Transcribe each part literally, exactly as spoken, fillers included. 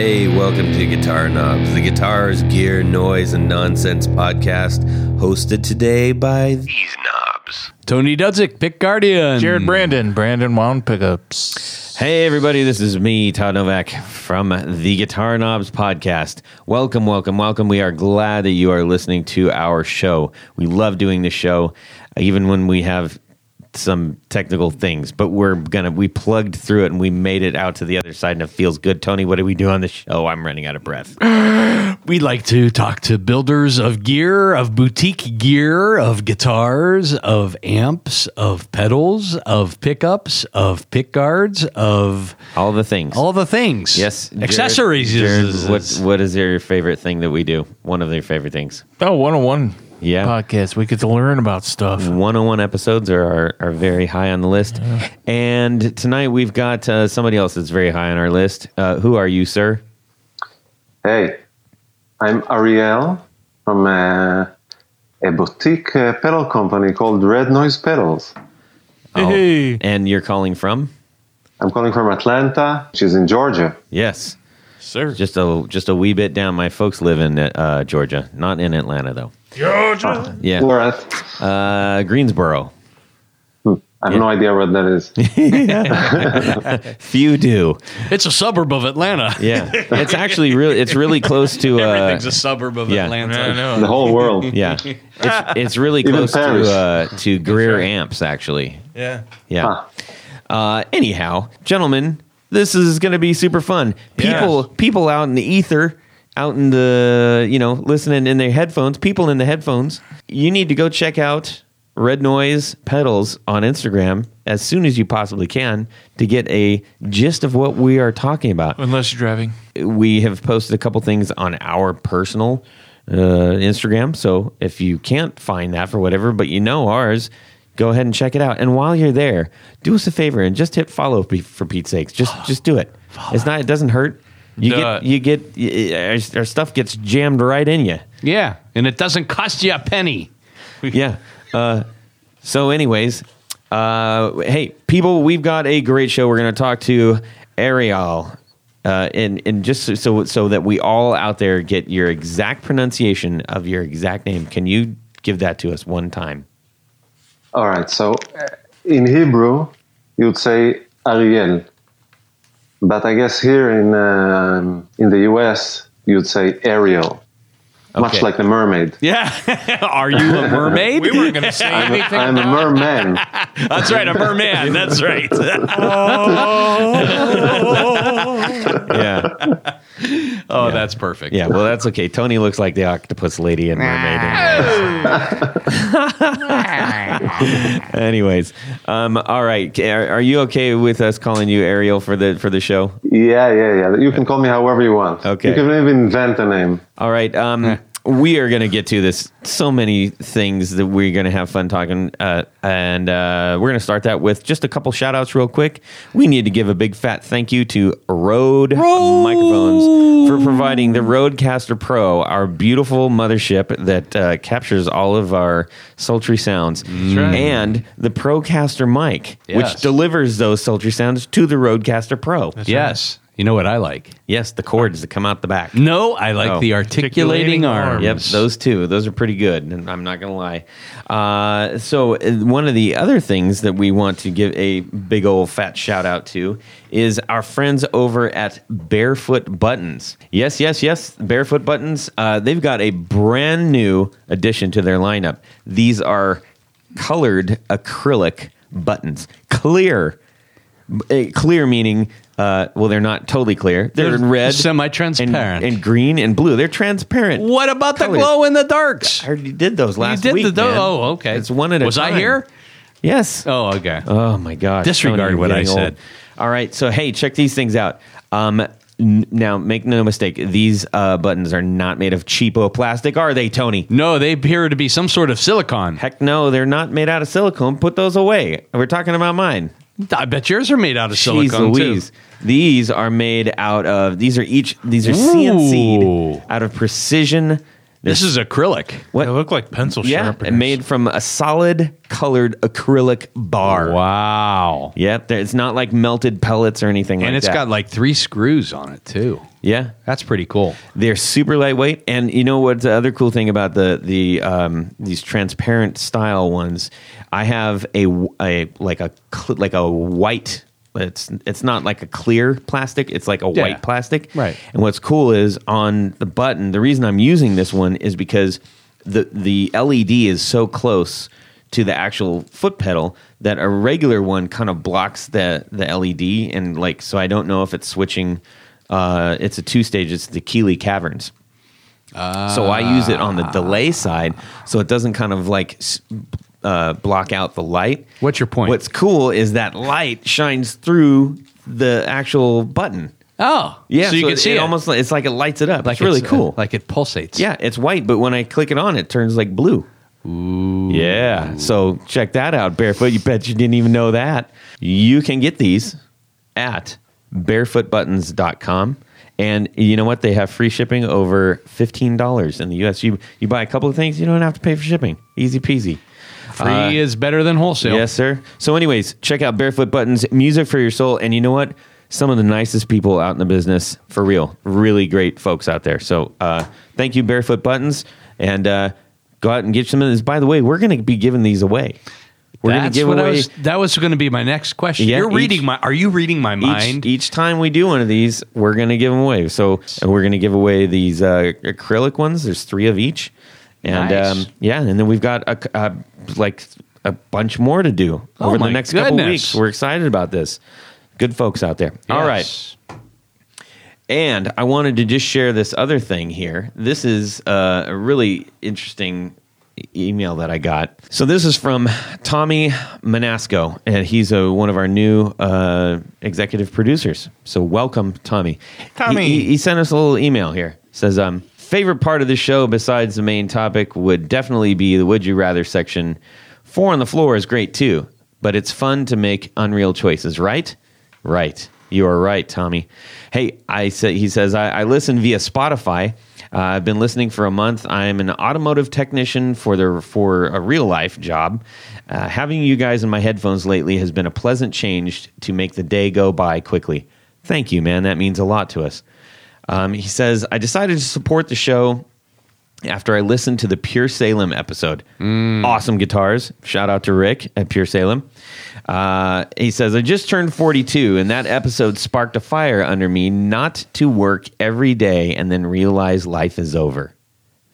Hey, welcome to Guitar Knobs, the guitars, gear, noise, and nonsense podcast, hosted today by these knobs. Tony Dudzik, Pick Guardian. Jared Brandon, Brandon Wound Pickups. Hey, everybody, this is me, Todd Novak, from the Guitar Knobs podcast. Welcome, welcome, welcome. We are glad that you are listening to our show. We love doing this show, even when we have some technical things, but we're gonna we plugged through it and we made it out to the other side and it feels good. Tony, what do we do on the show? I'm running out of breath. We like to talk to builders of gear, of boutique gear, of guitars, of amps, of pedals, of pickups, of pick guards, of all the things. All the things. Yes. Accessories. Jared, Jared, what what is your favorite thing that we do? One of their favorite things. Oh, one oh one. Yeah. Podcast. We get to learn about stuff. one oh one episodes are, are, are very high on the list. Yeah. And tonight we've got uh, somebody else that's very high on our list. Uh, who are you, sir? Hey, I'm Ariel from uh, a boutique uh, pedal company called Red Noise Pedals. Oh, hey. And you're calling from? I'm calling from Atlanta, which is in Georgia. Yes. Sir. Just a, just a wee bit down. My folks live in uh, Georgia, not in Atlanta, though. Georgia. Uh, yeah. Uh, Greensboro. Hmm. I have yeah. no idea what that is. Few do. It's a suburb of Atlanta. Yeah. It's actually really it's really close to uh, everything's a suburb of yeah. Atlanta. I know. The whole world. Yeah. It's, it's really close to uh, to Greer right. Amps actually. Yeah. Yeah. Huh. Uh, anyhow, gentlemen, this is going to be super fun. People yeah. people out in the ether out in the, you know, listening in their headphones, people in the headphones, you need to go check out Red Noise Pedals on Instagram as soon as you possibly can to get a gist of what we are talking about. Unless you're driving. We have posted a couple things on our personal uh, Instagram, so if you can't find that for whatever, but you know ours, go ahead and check it out. And while you're there, do us a favor and just hit follow for Pete's sakes. Just, just do it. Follow. It's not. It doesn't hurt. You Duh. get, you get, you, our, our stuff gets jammed right in you. Yeah, and it doesn't cost you a penny. yeah. Uh, so, anyways, uh, hey, people, we've got a great show. We're going to talk to Ariel, uh, and and just so so that we all out there get your exact pronunciation of your exact name. Can you give that to us one time? All right. So, in Hebrew, you'd say Ariel. But I guess here in um, in the U S, you'd say Ariel, okay. much like the mermaid. Yeah. Are you a mermaid? We weren't going to say I'm anything. A, I'm a merman. That's right, a merman. That's right. oh. yeah. Oh, yeah. That's perfect. Yeah, well, that's okay. Tony looks like the octopus lady and mermaid. Anyways, um, all right. Are, are you okay with us calling you Ariel for the for the show? Yeah, yeah, yeah. You can call me however you want. Okay. You can even invent a name. All right. Um, we are going to get to this. So many things that we're going to have fun talking. Uh, and uh, we're going to start that with just a couple shout outs real quick. We need to give a big fat thank you to Rode, Rode. Microphones for providing the Rodecaster Pro, our beautiful mothership that uh, captures all of our sultry sounds. That's right. And the Procaster mic, yes. which delivers those sultry sounds to the Rodecaster Pro. That's yes. Right. You know what I like? Yes, the cords that come out the back. No, I like oh. the articulating, articulating arms. Yep, those two. Those are pretty good, and I'm not going to lie. Uh, so one of the other things that we want to give a big old fat shout out to is our friends over at Barefoot Buttons. Yes, yes, yes, Barefoot Buttons. Uh, they've got a brand new addition to their lineup. These are colored acrylic buttons. Clear. A clear meaning... Uh, well, they're not totally clear. They're, they're red, semi-transparent, and, and green and blue. They're transparent. What about colors? The glow in the darks? I already did those last you did week. The do- man. Oh, okay. It's one at a Was time. Was I here? Yes. Oh, okay. Oh my gosh. Disregard what I said. Old. All right. So hey, check these things out. Um, n- now, make no mistake. These uh, buttons are not made of cheapo plastic, are they, Tony? No, they appear to be some sort of silicone. Heck, no, they're not made out of silicone. Put those away. We're talking about mine. I bet yours are made out of silicone, too. These are made out of, these are each, these are C N C'd out of precision This, this is acrylic. What? They look like pencil yeah, sharpeners. Yeah, made from a solid colored acrylic bar. Wow. Yep, it's not like melted pellets or anything and like that. And it's got like three screws on it, too. Yeah. That's pretty cool. They're super lightweight. And you know what's the other cool thing about the the um, these transparent style ones? I have a, a like a like a white... It's it's not like a clear plastic. It's like a yeah. white plastic. Right. And what's cool is on the button, the reason I'm using this one is because the the L E D is so close to the actual foot pedal that a regular one kind of blocks the, the L E D. And like, so I don't know if it's switching. Uh, it's a two-stage. It's the Keeley Caverns. Uh, so I use it on the delay side so it doesn't kind of like... Uh, block out the light. What's your point? What's cool is that light shines through the actual button. Oh, yeah. So you so can it, see it, it almost. Like, it's like it lights it up. Like it's, it's really cool. Uh, like it pulsates. Yeah, it's white, but when I click it on, it turns like blue. Ooh. Yeah. So check that out, Barefoot. You bet you didn't even know that. You can get these at barefoot buttons dot com. And you know what? They have free shipping over fifteen dollars in the U S. You, you buy a couple of things, you don't have to pay for shipping. Easy peasy. Free uh, is better than wholesale. Yes, sir. So anyways, check out Barefoot Buttons, music for your soul. And you know what? Some of the nicest people out in the business, for real. Really great folks out there. So uh, thank you, Barefoot Buttons. And uh, go out and get some of this. By the way, we're going to be giving these away. We're going to give away. Was, that was going to be my next question. Yeah, You're each, reading my. Are you reading my mind? Each, each time we do one of these, we're going to give them away. So we're going to give away these uh, acrylic ones. There's three of each. And nice. um, yeah, and then we've got a, a, like a bunch more to do oh over the next goodness. couple weeks. We're excited about this. Good folks out there. Yes. All right. And I wanted to just share this other thing here. This is uh, a really interesting email that I got. So this is from Tommy Manasco, and he's a, one of our new uh, executive producers. So welcome, Tommy. Tommy. He, he, he sent us a little email here. It says, um, favorite part of the show besides the main topic would definitely be the Would You Rather section. Four on the floor is great too, but it's fun to make unreal choices, right? Right. You are right, Tommy. Hey, I say, he says, I, I listen via Spotify. Uh, I've been listening for a month. I'm an automotive technician for the for a real-life job. Uh, having you guys in my headphones lately has been a pleasant change to make the day go by quickly. Thank you, man. That means a lot to us. Um, he says, I decided to support the show after I listened to the Pure Salem episode. Mm. Awesome guitars. Shout out to Rick at Pure Salem. Uh, he says, I just turned forty-two, and that episode sparked a fire under me not to work every day and then realize life is over.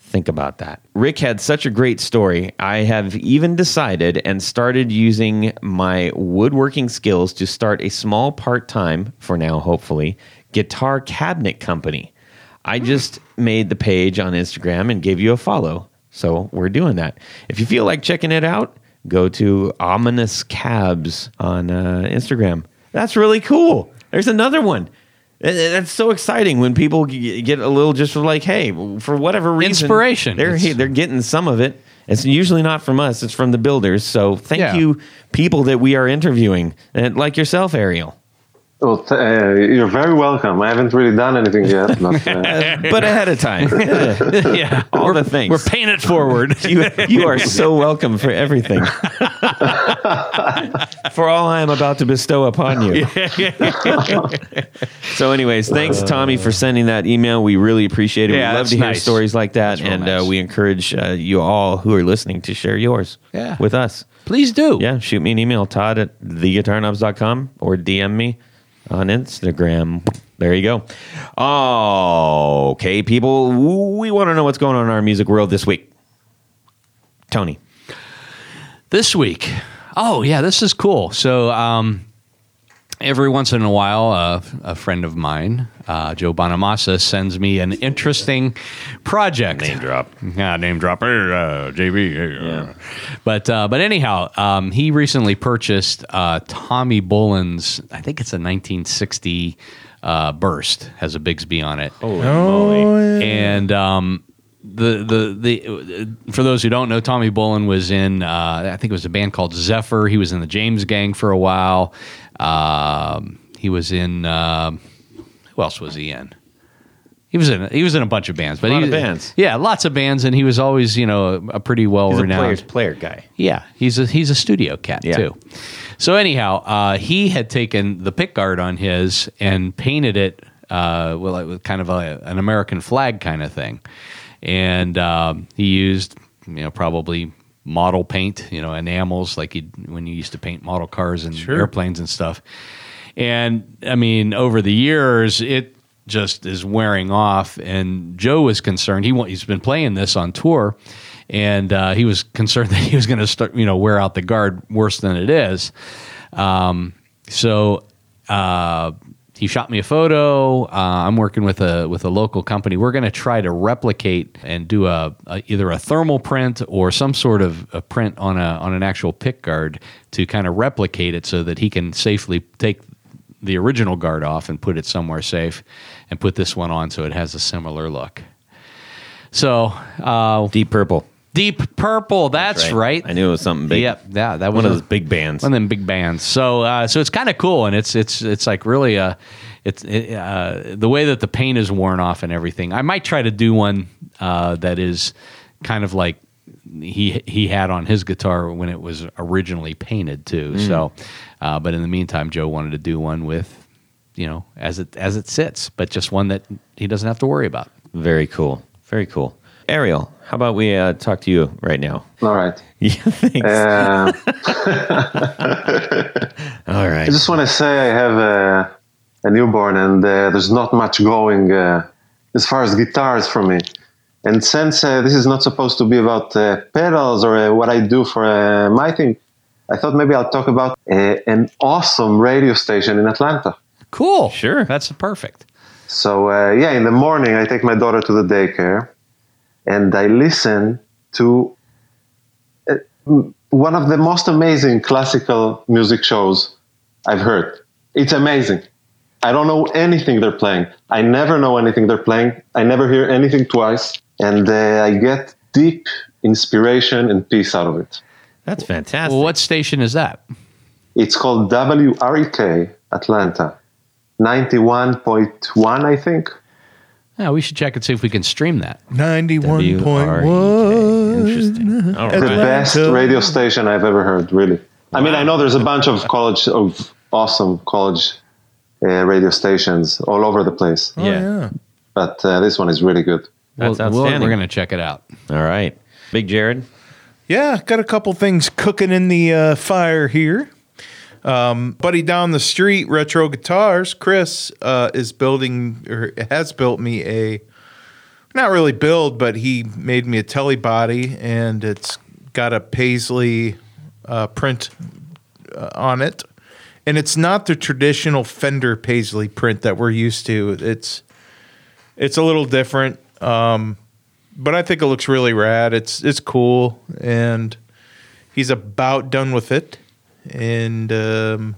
Think about that. Rick had such a great story. I have even decided and started using my woodworking skills to start a small part-time, for now, hopefully, guitar cabinet company. I just made the page on Instagram and gave you a follow, so we're doing that. If you feel like checking it out, go to Ominous Cabs on uh, Instagram. That's really cool. There's another one. That's so exciting when people get a little just like, hey, for whatever reason, inspiration. They're it's... they're getting some of it. It's usually not from us. It's from the builders. So thank yeah. you, people that we are interviewing, like yourself, Ariel. Well, th- uh, you're very welcome. I haven't really done anything yet. But, uh... but ahead of time. yeah, all we're, the things. We're paying it forward. you, you are so welcome for everything. For all I am about to bestow upon you. So anyways, thanks, Tommy, for sending that email. We really appreciate it. Yeah, we love to hear nice. stories like that. That's and nice. uh, we encourage uh, you all who are listening to share yours yeah. with us. Please do. Yeah, shoot me an email, Todd at the guitar knobs dot com, or D M me on Instagram. There you go. Oh, okay, people, we want to know what's going on in our music world this week. Tony. This week. Oh, yeah, this is cool. So um, every once in a while, uh, a friend of mine, uh, Joe Bonamassa, sends me an interesting project. Name drop. Yeah, name drop. Uh, J B. Yeah. But, uh, but anyhow, um, he recently purchased uh, Tommy Bolin's, I think it's a nineteen sixty uh, Burst. Has a Bigsby on it. Holy moly. Yeah. And... Um, The, the the for those who don't know, Tommy Bolin was in, uh, I think it was a band called Zephyr. He was in the James Gang for a while. Um, he was in, uh, who else was he in? He He was in he was in a bunch of bands, but a lot he, of bands. Yeah, lots of bands, and he was always, you know, a, a pretty well he's renowned a player, player guy. Yeah, he's a he's a studio cat yeah. too. So anyhow, uh, he had taken the pickguard on his and painted it uh, well, it was kind of a, an American flag kind of thing, and um, he used you know probably. model paint, you know, enamels, like you'd, when you used to paint model cars and sure. airplanes and stuff. And, I mean, over the years, it just is wearing off. And Joe was concerned. He, he's been playing this on tour, and uh, he was concerned that he was going to start, you know, wear out the guard worse than it is. Um, so uh, he shot me a photo. Uh, I'm working with a with a local company. We're going to try to replicate and do a, a either a thermal print or some sort of a print on a on an actual pick guard to kind of replicate it so that he can safely take the original guard off and put it somewhere safe and put this one on so it has a similar look. So uh, Deep Purple. Deep Purple, that's, that's right. right. I knew it was something big. Yep, yeah, that was one a, of those big bands. One of them big bands. So, uh, so it's kind of cool, and it's it's it's like really a, it's it, uh, the way that the paint is worn off and everything. I might try to do one uh, that is kind of like he he had on his guitar when it was originally painted too. Mm. So, uh, but in the meantime, Joe wanted to do one with, you know, as it as it sits, but just one that he doesn't have to worry about. Very cool. Very cool. Ariel, how about we uh, talk to you right now? All right. Yeah, thanks. Uh, All right. I just want to say I have a, a newborn, and uh, there's not much going uh, as far as guitars for me. And since uh, this is not supposed to be about uh, pedals or uh, what I do for uh, my thing, I thought maybe I'll talk about uh, an awesome radio station in Atlanta. Cool. Sure. That's perfect. So, uh, yeah, in the morning I take my daughter to the daycare. And I listen to uh, one of the most amazing classical music shows I've heard. It's amazing. I don't know anything they're playing. I never know anything they're playing. I never hear anything twice. And uh, I get deep inspiration and peace out of it. That's fantastic. Well, what station is that? It's called W R E K Atlanta. ninety-one point one, I think. Yeah, we should check and see if we can stream that. Ninety-one point one. Interesting. All right. The best radio station I've ever heard. Really. I wow. mean, I know there's a bunch of college of awesome college uh, radio stations all over the place. Oh, yeah. yeah. But uh, this one is really good. That's well, outstanding. We're going to check it out. All right, Big Jared. Yeah, got a couple things cooking in the uh, fire here. Um, buddy down the street, Retro Guitars, Chris, uh, is building, or has built me a, not really build, but he made me a telebody, and it's got a paisley uh, print uh, on it. And it's not the traditional Fender paisley print that we're used to. It's it's a little different, um, but I think it looks really rad. It's, it's cool, and he's about done with it. And um,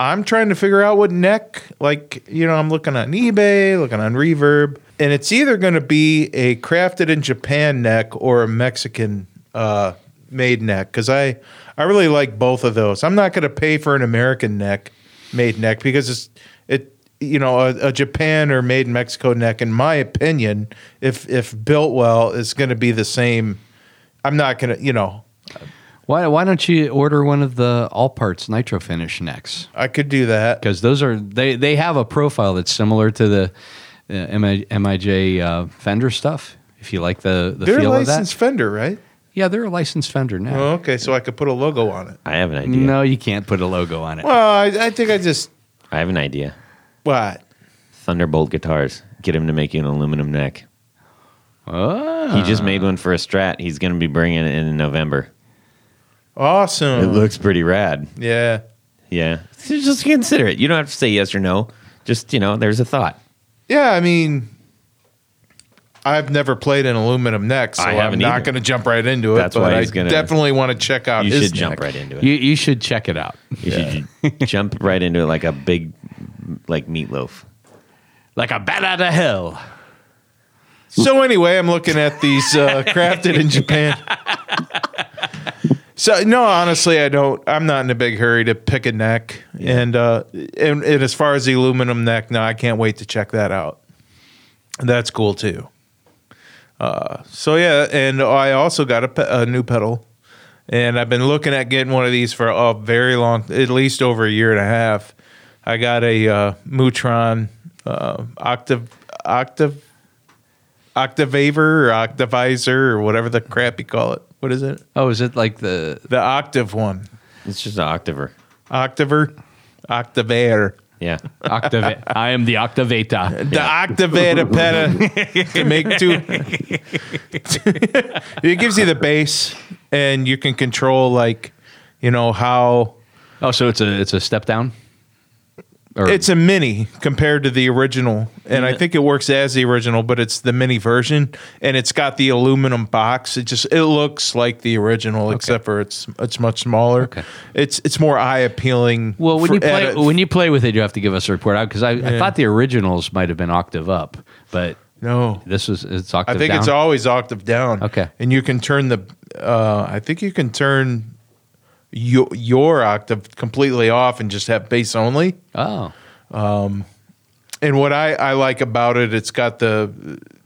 I'm trying to figure out what neck, like, you know, I'm looking on eBay, looking on Reverb, and it's either going to be a crafted in Japan neck or a Mexican uh, made neck, because I, I really like both of those. I'm not going to pay for an American neck, made neck, because it's, it you know, a, a Japan or made in Mexico neck, in my opinion, if, if built well, is going to be the same. I'm not going to, you know... Why why don't you order one of the All Parts Nitro Finish necks? I could do that. Because those are, they, they have a profile that's similar to the uh, M I J uh, Fender stuff, if you like the, the feel of that. They're a licensed Fender, right? Yeah, they're a licensed Fender now. Oh, okay, so I could put a logo on it. I have an idea. No, you can't put a logo on it. Well, I, I think I just... I have an idea. What? Thunderbolt Guitars. Get him to make you an aluminum neck. Oh. He just made one for a Strat. He's going to be bringing it in November. Awesome. It looks pretty rad. Yeah. Yeah. Just consider it. You don't have to say yes or no. Just, you know, there's a thought. Yeah, I mean, I've never played an aluminum neck, so I I'm not going to jump right into it. That's why I gonna, definitely want to check out you his You should neck. jump right into it. You, you should check it out. You yeah. should jump right into it like a big, like meatloaf. Like a bat out of hell. So anyway, I'm looking at these uh, crafted in Japan. So no, honestly, I don't. I'm not in a big hurry to pick a neck, yeah. and, uh, and and as far as the aluminum neck, no, I can't wait to check that out. That's cool too. Uh, so yeah, and I also got a, pe- a new pedal, and I've been looking at getting one of these for a very long, at least over a year and a half. I got a uh, Mu-Tron uh, octave, octave, octavaver or octavizer or whatever the crap you call it. What is it? Oh, is it like the the octave one? It's just an octaver. Octaver, octavator. Yeah, Octava- I am the Octavator. The yeah. Octavator pedal can make two. It gives you the bass, and you can control like, you know how. Oh, so it's a it's a step down. Or... It's a mini compared to the original, and yeah. I think it works as the original, but it's the mini version, and it's got the aluminum box. It just it looks like the original, okay. except for it's it's much smaller. Okay. It's it's more eye appealing. Well, when for, you play a, when you play with it, you have to give us a report out because I, yeah. I thought the originals might have been octave up, but no, this was it's octave. I think down. It's always octave down. Okay, and you can turn the. Uh, I think you can turn. Your, your octave completely off and just have bass only. Oh, um, and what I, I like about it, it's got the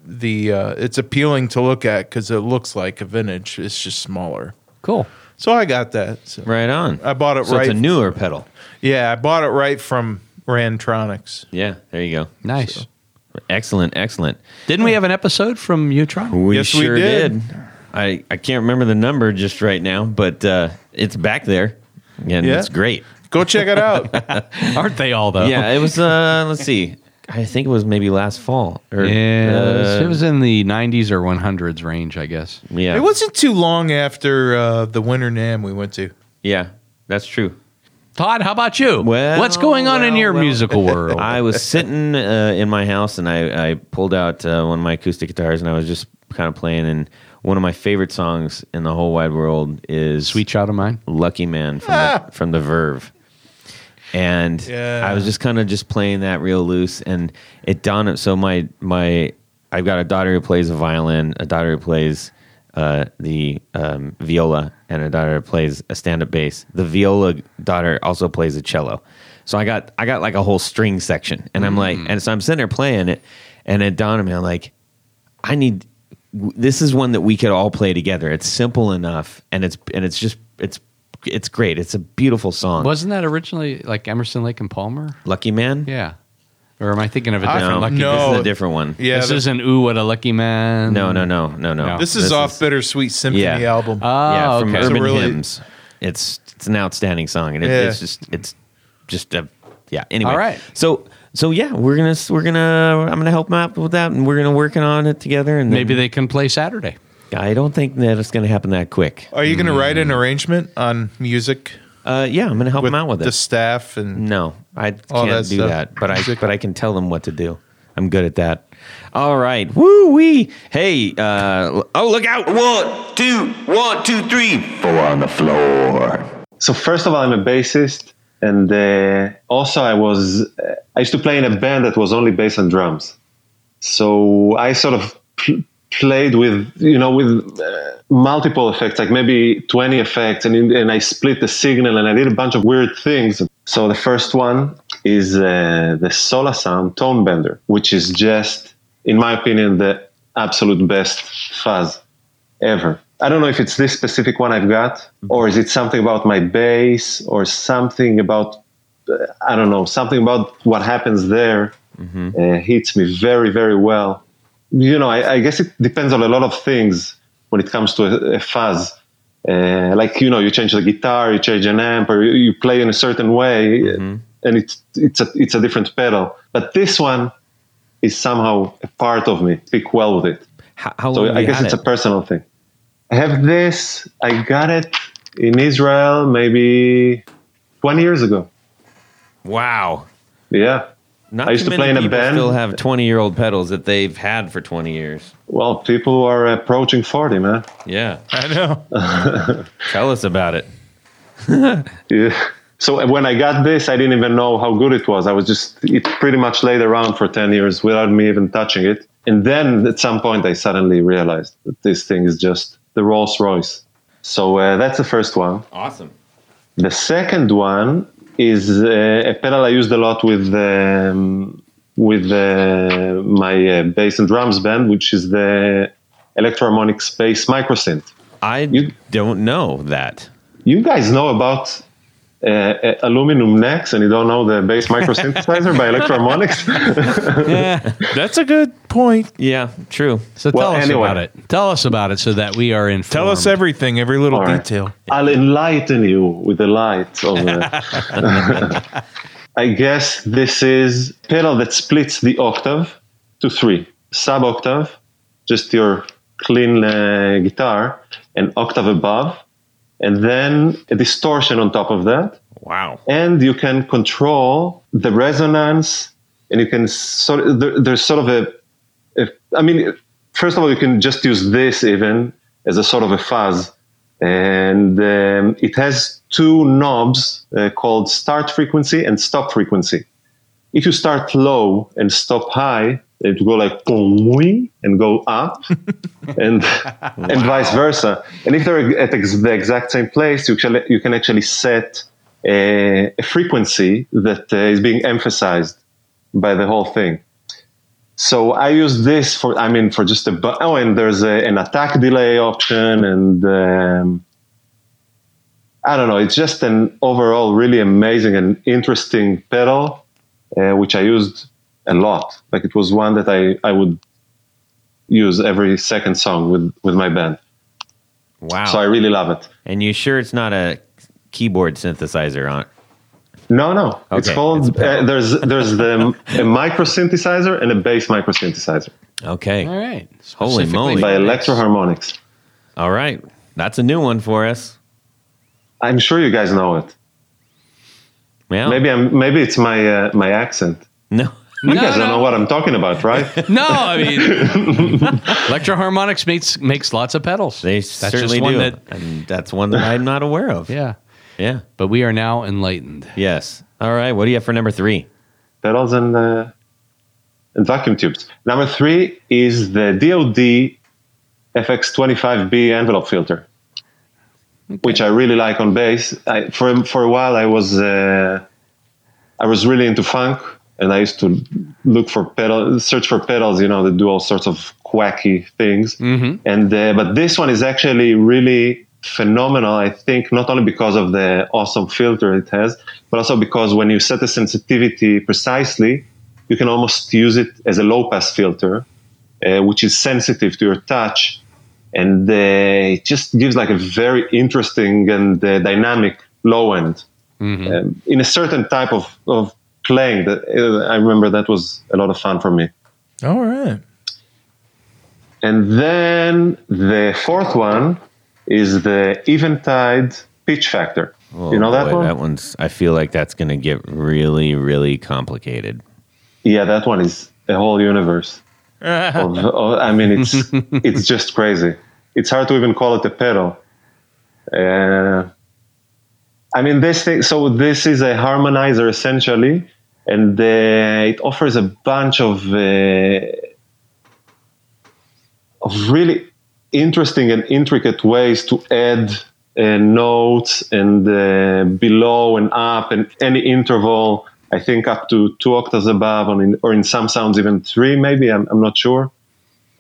the uh, it's appealing to look at because it looks like a vintage. It's just smaller. Cool. So I got that. So. Right on. I bought it. So right. So it's a newer pedal. Yeah, I bought it right from Rantronics. Yeah, there you go. Nice. So. Excellent, excellent. Didn't we have an episode from Utron? We yes, sure we did. did. I, I can't remember the number just right now, but uh, it's back there, and yeah. it's great. Go check it out. Aren't they all, though? Yeah, it was, uh, let's see, I think it was maybe last fall. Or, yeah, uh, it was in the nineties or hundreds range, I guess. Yeah, it wasn't too long after uh, the Winter NAMM we went to. Yeah, that's true. Todd, how about you? Well, What's going on well, in your well, musical world? I was sitting uh, in my house, and I, I pulled out uh, one of my acoustic guitars, and I was just kind of playing, and one of my favorite songs in the whole wide world is Sweet Child of Mine, Lucky Man from, ah! the, from the Verve. And yeah. I was just kind of just playing that real loose, and it dawned on. So my, my, I've got a daughter who plays a violin, a daughter who plays uh, the um, viola, and a daughter who plays a stand-up bass. The viola daughter also plays a cello. So I got, I got like a whole string section, and I'm mm. like, and so I'm sitting there playing it, and it dawned on me, I'm like, I need... This is one that we could all play together. It's simple enough, and it's and it's just it's it's great. It's a beautiful song. Wasn't that originally like Emerson, Lake and Palmer? Lucky Man? Yeah. Or am I thinking of a different no, Lucky Man? No. This is a different one. Yeah, this isn't Ooh, What a Lucky Man. No, no, no, no, no. no. This is this off is, Bittersweet Symphony yeah. album. Oh, yeah, from okay. Urban really... Hymns. It's it's an outstanding song, and it, yeah. it's just it's just a yeah. Anyway, all right. So. So yeah, we're gonna we're gonna I'm gonna help them out with that, and we're gonna working on it together. And maybe they can play Saturday. I don't think that it's gonna happen that quick. Are you gonna mm. write an arrangement on music? Uh, yeah, I'm gonna help them out with it. The staff and no, I can't do that, but I but I can tell them what to do. I'm good at that. All right, woo wee. Hey, uh, oh look out! One, two, one, two, three, four on the floor. So first of all, I'm a bassist. And uh, also, I was I used to play in a band that was only bass and drums, so I sort of pl- played with you know with uh, multiple effects, like maybe twenty effects, and and I split the signal, and I did a bunch of weird things. So the first one is uh, the Sola Sound Tone Bender, which is just, in my opinion, the absolute best fuzz ever. I don't know if it's this specific one I've got, or is it something about my bass, or something about, uh, I don't know, something about what happens there mm-hmm. uh, hits me very, very well. You know, I, I guess it depends on a lot of things when it comes to a, a fuzz. Uh, like, you know, you change the guitar, you change an amp, or you, you play in a certain way, mm-hmm. and it's it's a, it's a different pedal. But this one is somehow a part of me. Speak well with it. How, how so I guess it's it? a personal thing. I have this, I got it in Israel maybe twenty years ago. Wow. Yeah. Not I used too to play many in a band. People still have twenty-year-old pedals that they've had for twenty years. Well, people are approaching forty, man. Yeah. I know. Tell us about it. yeah. So when I got this, I didn't even know how good it was. I was just, it pretty much laid around for ten years without me even touching it. And then at some point, I suddenly realized that this thing is just the Rolls Royce. So uh, that's the first one. Awesome. The second one is uh, a pedal I used a lot with um, with uh, my uh, bass and drums band, which is the Electroharmonic Space Microsynth. I you, don't know that. You guys know about uh, aluminum necks and you don't know the bass microsynthesizer by Electroharmonics? Yeah, that's a good point. Yeah, true. So well, tell us anyway. about it. Tell us about it so that we are informed. Tell us everything, every little right. detail. I'll enlighten you with the light of uh, I guess this is a pedal that splits the octave to three. Sub-octave, just your clean uh, guitar, an octave above, and then a distortion on top of that. Wow. And you can control the resonance, and you can sort of, there, there's sort of a, a, I mean, first of all, you can just use this even as a sort of a fuzz. And um, it has two knobs uh, called start frequency and stop frequency. If you start low and stop high, it will go like boom and go up, and wow. and vice versa. And if they're at ex- the exact same place, you can you can actually set a, a frequency that uh, is being emphasized by the whole thing. So I use this for, I mean, for just a, bu- oh, and there's a, an attack delay option, and um, I don't know, it's just an overall really amazing and interesting pedal, uh, which I used a lot. Like it was one that I, I would use every second song with, with my band. Wow. So I really love it. And you sure it's not a keyboard synthesizer on it? No, no. Okay. It's called, it's uh, there's there's the a micro synthesizer and a bass micro synthesizer. Okay. All right. Holy moly. By Electroharmonics. All right. That's a new one for us. I'm sure you guys know it. Yeah. Maybe I'm maybe it's my uh, my accent. No. You no, guys no. don't know what I'm talking about, right? No, I mean, Electroharmonics makes makes lots of pedals. They that's certainly just one do. That, and that's one that I'm not aware of. Yeah. Yeah, but we are now enlightened. Yes. All right. What do you have for number three? Pedals and uh, and vacuum tubes. Number three is the D O D F X twenty-five B envelope filter, okay. which I really like on bass. I, for for a while, I was uh, I was really into funk, and I used to look for pedals, search for pedals, you know, that do all sorts of quacky things. Mm-hmm. And uh, but this one is actually really phenomenal, I think, not only because of the awesome filter it has, but also because when you set the sensitivity precisely, you can almost use it as a low-pass filter, uh, which is sensitive to your touch, and uh, it just gives like a very interesting and uh, dynamic low end. Mm-hmm. Um, in a certain type of, of playing, that uh, I remember that was a lot of fun for me. All right. And then the fourth one is the Eventide pitch factor. Oh, you know that boy, one? That one's, I feel like that's going to get really, really complicated. Yeah, that one is a whole universe. of, of, I mean, it's it's just crazy. It's hard to even call it a pedal. Uh, I mean, this thing, so this is a harmonizer essentially, and uh, it offers a bunch of, uh, of really interesting and intricate ways to add uh, notes and uh, below and up and any interval, I think up to two octaves above, or in, or in some sounds even three maybe, I'm, I'm not sure.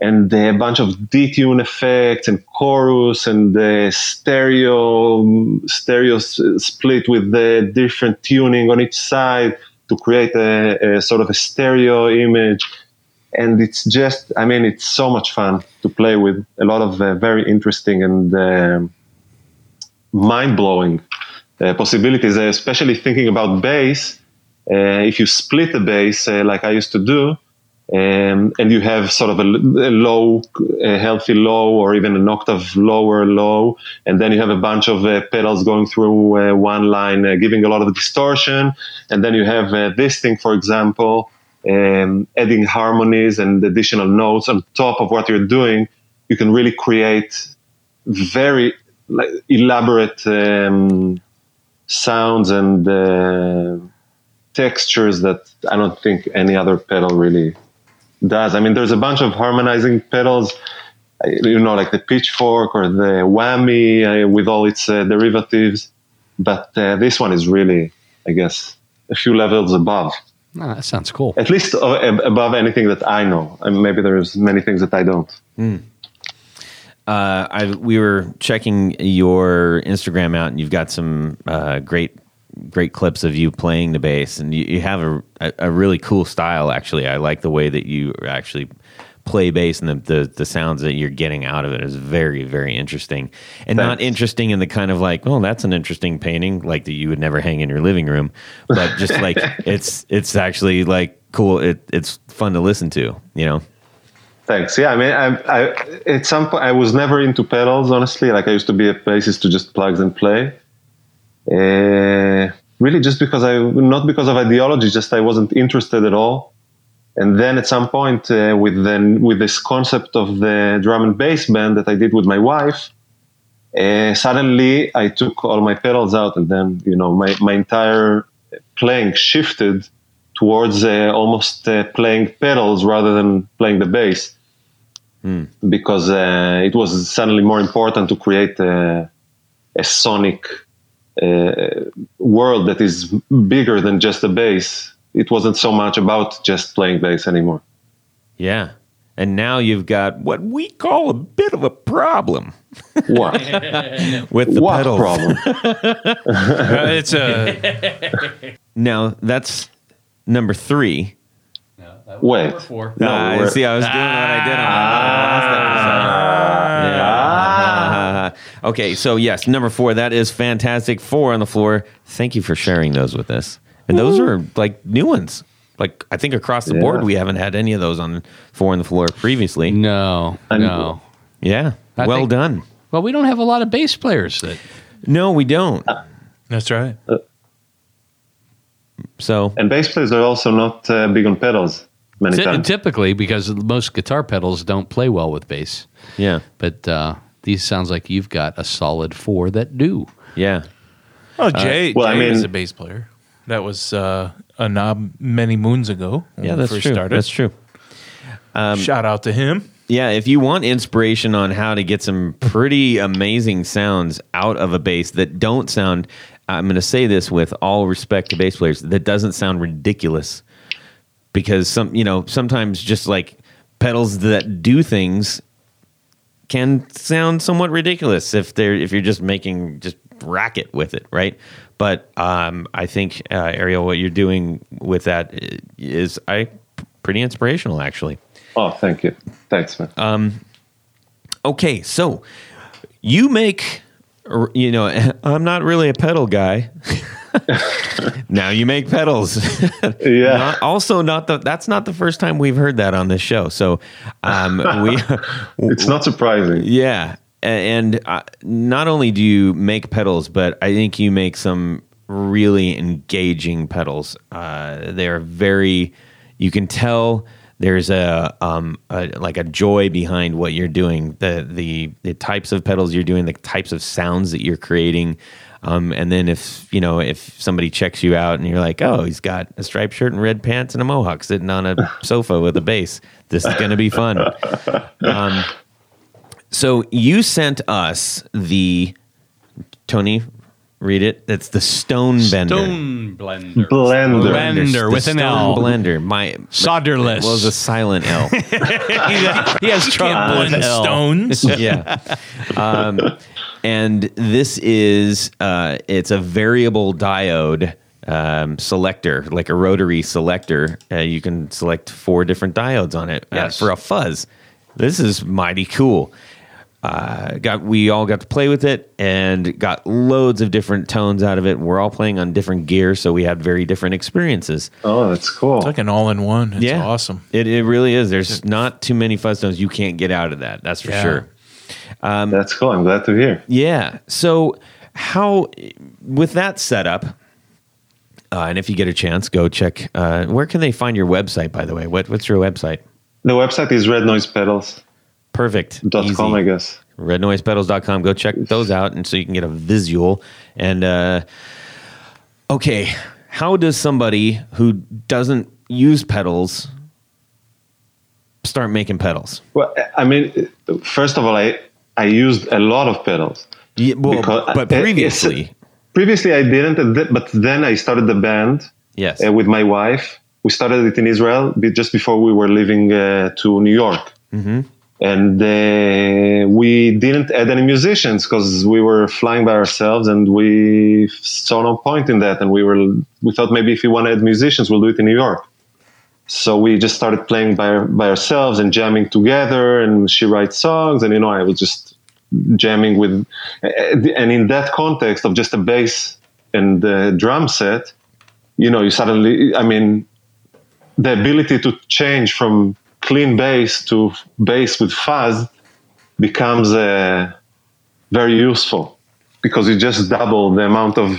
And uh, a bunch of detune effects and chorus and uh, stereo, stereo s- split with the different tuning on each side to create a, a sort of a stereo image. And it's just, I mean, it's so much fun to play with. A lot of uh, very interesting and uh, mind-blowing uh, possibilities, uh, especially thinking about bass. Uh, if you split the bass, uh, like I used to do, um, and you have sort of a, a low, a healthy low, or even an octave lower low, and then you have a bunch of uh, pedals going through uh, one line, uh, giving a lot of distortion, and then you have uh, this thing, for example, Um, adding harmonies and additional notes on top of what you're doing, you can really create very like, elaborate um, sounds and uh, textures that I don't think any other pedal really does. I mean, there's a bunch of harmonizing pedals, you know, like the Pitchfork or the Whammy uh, with all its uh, derivatives, but uh, this one is really, I guess, a few levels above. No, that sounds cool. At least uh, above anything that I know. I mean, maybe there's many things that I don't. Mm. Uh, I we were checking your Instagram out, and you've got some uh, great great clips of you playing the bass, and you, you have a, a, a really cool style. Actually, I like the way that you actually play bass, and the, the the sounds that you're getting out of it is very, very interesting. And Thanks. Not interesting in the kind of like, well, that's an interesting painting, like that you would never hang in your living room, but just like it's it's actually like cool. It it's fun to listen to, you know. Thanks. Yeah, I mean, I, I at some point I was never into pedals, honestly. Like I used to be a bassist to just plugs and play. Uh, really, just because I not because of ideology, just I wasn't interested at all. And then at some point, uh, with the, with this concept of the drum and bass band that I did with my wife, uh, suddenly I took all my pedals out, and then, you know, my, my entire playing shifted towards uh, almost uh, playing pedals rather than playing the bass, mm. because uh, it was suddenly more important to create a, a sonic uh, world that is bigger than just the bass. It wasn't so much about just playing bass anymore. Yeah. And now you've got what we call a bit of a problem. What? With the what pedals. Problem? uh, it's a... Now, that's number three. No, that was Wait. number four. No, uh, see, I was doing ah, what I did on my last episode. Yeah. Ah. Okay, so yes, number four. That is fantastic. Four on the floor. Thank you for sharing those with us. And those are like new ones. Like I think across the yeah. board, we haven't had any of those on Four on the Floor previously. No, I no, mean, yeah. I well think, done. Well, we don't have a lot of bass players. That no, we don't. Uh, That's right. Uh, so and bass players are also not uh, big on pedals. Many t- times, typically, because most guitar pedals don't play well with bass. Yeah, but uh, these sounds like you've got a solid four that do. Yeah. Oh, Jay. Uh, well, Jay I mean, is a bass player. That was uh, a knob many moons ago. Yeah, that's true. Started. That's true. Um, Shout out to him. Yeah, if you want inspiration on how to get some pretty amazing sounds out of a bass that don't sound, I'm going to say this with all respect to bass players, that doesn't sound ridiculous. Because some, you know, sometimes just like pedals that do things can sound somewhat ridiculous if they're if you're just making just racket with it, right? But um, I think, uh, Ariel, what you're doing with that is I pretty inspirational, actually. Oh, thank you. Thanks, man. Um, okay, so you make, you know, I'm not really a pedal guy. Now you make pedals. Yeah. Not, also, not the. That's not the first time we've heard that on this show. So um, we. It's not surprising. Yeah. And uh, not only do you make pedals, but I think you make some really engaging pedals. Uh, they're very, you can tell there's a, um, a like a joy behind what you're doing, the, the the types of pedals you're doing, the types of sounds that you're creating. Um, and then if, you know, if somebody checks you out and you're like, oh, he's got a striped shirt and red pants and a mohawk sitting on a sofa with a bass, this is going to be fun. Um So you sent us the, Tony, read it. It's the Stone Bender. Stone Blender. Blender. Blender with an L. Blender. My solderless. Well, it was a silent L. he, he has trouble blend L. stones. Yeah. Um, and this is, uh, it's a variable diode um, selector, like a rotary selector. Uh, you can select four different diodes on it uh, yes. for a fuzz. This is mighty cool. Uh, got we all got to play with it and got loads of different tones out of it. We're all playing on different gear, so we had very different experiences. Oh, that's cool. It's like an all-in-one. It's yeah. awesome. It it really is. There's not too many fuzz tones you can't get out of that. That's for yeah. sure. Um, that's cool. I'm glad to hear. Yeah. So how, with that setup, uh, and if you get a chance, go check. Uh, where can they find your website, by the way? What What's your website? The website is Red Noise Pedals. Perfect. Dot com, I guess. red noise pedals dot com. Go check those out, and so you can get a visual. And uh, okay, how does somebody who doesn't use pedals start making pedals? Well, I mean, first of all, I I used a lot of pedals. Yeah, well, but previously, I, previously I didn't, but then I started the band. Yes, uh, with my wife. we started it in Israel just before we were leaving uh, to New York. Mm-hmm. And uh, we didn't add any musicians because we were flying by ourselves, and we saw no point in that. And we were we thought maybe if we want to add musicians, we'll do it in New York. So we just started playing by by ourselves and jamming together. And she writes songs, and you know I was just jamming with. And in that context of just a bass and the drum set, you know, you suddenly, I mean, the ability to change from clean bass to bass with fuzz becomes uh, very useful because you just double the amount of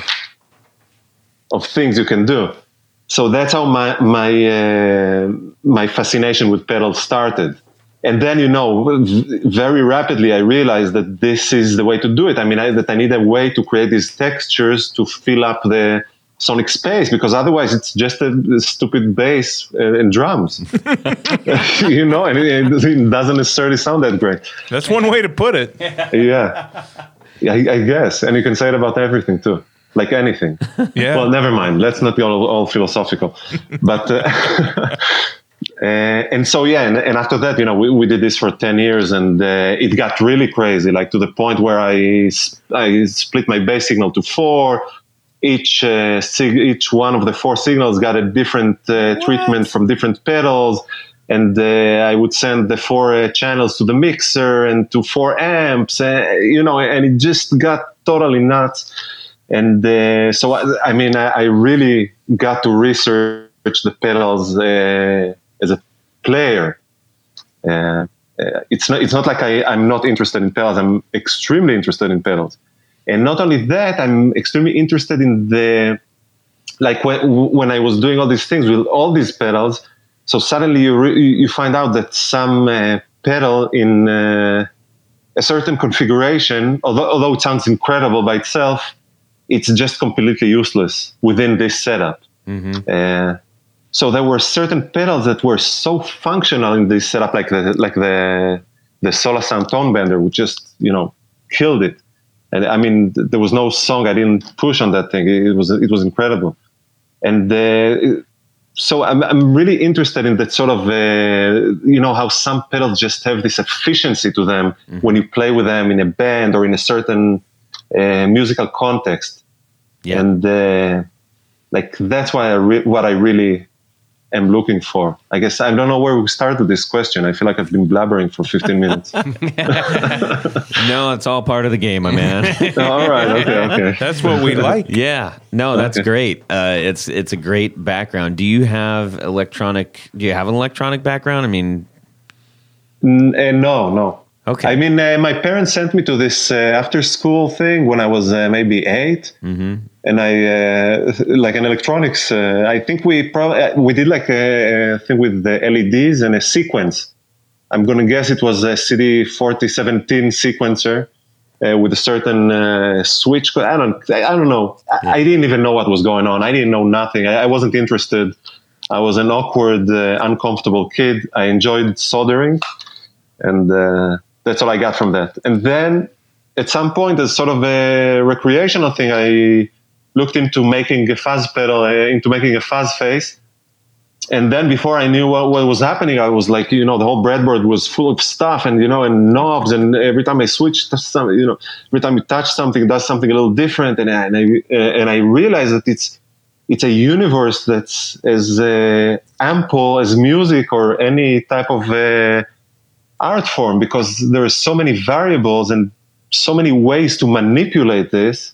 of things you can do. So that's how my my uh, my fascination with pedals started. And then, you know, very rapidly I realized that this is the way to do it. I mean, I, that I need a way to create these textures to fill up the sonic space, because otherwise it's just a, a stupid bass and, and drums, you know, and it, it doesn't necessarily sound that great. That's one way to put it. Yeah, I, I guess. And you can say it about everything too, like anything. Yeah. Well, never mind. Let's not be all, all philosophical. But, uh, uh, and so, yeah, and, and after that, you know, we, we did this for ten years, and uh, it got really crazy, like to the point where I, I split my bass signal to four. Each uh, sig- each one of the four signals got a different uh, treatment from different pedals, and uh, I would send the four uh, channels to the mixer and to four amps, uh, you know, and it just got totally nuts. And uh, so, I, I mean, I, I really got to research the pedals uh, as a player. Uh, it's not it's not like I, I'm not interested in pedals. I'm extremely interested in pedals. And not only that, I'm extremely interested in the, like when, when I was doing all these things with all these pedals, so suddenly you re, you find out that some uh, pedal in uh, a certain configuration, although, although it sounds incredible by itself, it's just completely useless within this setup. Mm-hmm. Uh, so there were certain pedals that were so functional in this setup, like the, like the, the Sola Sound Tone Bender, which just, you know, killed it. And I mean, there was no song I didn't push on that thing. It was it was incredible, and uh, so I'm I'm really interested in that sort of uh, you know, how some pedals just have this efficiency to them. Mm-hmm. When you play with them in a band or in a certain uh, musical context. Yeah. And uh, like that's why I re- what I really am looking for. I guess I don't know where we started this question. I feel like I've been blabbering for fifteen minutes. No, it's all part of the game, my man. Oh, all right, okay, okay. That's what we like. Yeah, no, that's okay. Great. Uh, it's it's a great background. Do you have electronic? Do you have an electronic background? I mean, N- uh, no, no. Okay. I mean, uh, my parents sent me to this uh, after-school thing when I was uh, maybe eight. Mm-hmm. And I, uh, like an electronics, uh, I think we probably, we did like a, a thing with the L E Ds and a sequence. I'm going to guess it was a C D forty seventeen sequencer uh, with a certain uh, switch. I don't, I don't know. I, yeah. I didn't even know what was going on. I didn't know nothing. I, I wasn't interested. I was an awkward, uh, uncomfortable kid. I enjoyed soldering, and uh, that's all I got from that. And then at some point, as sort of a recreational thing, I looked into making a fuzz pedal, uh, into making a fuzz face. And then before I knew what, what was happening, I was like, you know, the whole breadboard was full of stuff and, you know, and knobs. And every time I switched, some, you know, every time you touch something, it does something a little different. And, and, I, uh, and I realized that it's it's a universe that's as uh, ample as music or any type of uh, art form, because there are so many variables and so many ways to manipulate this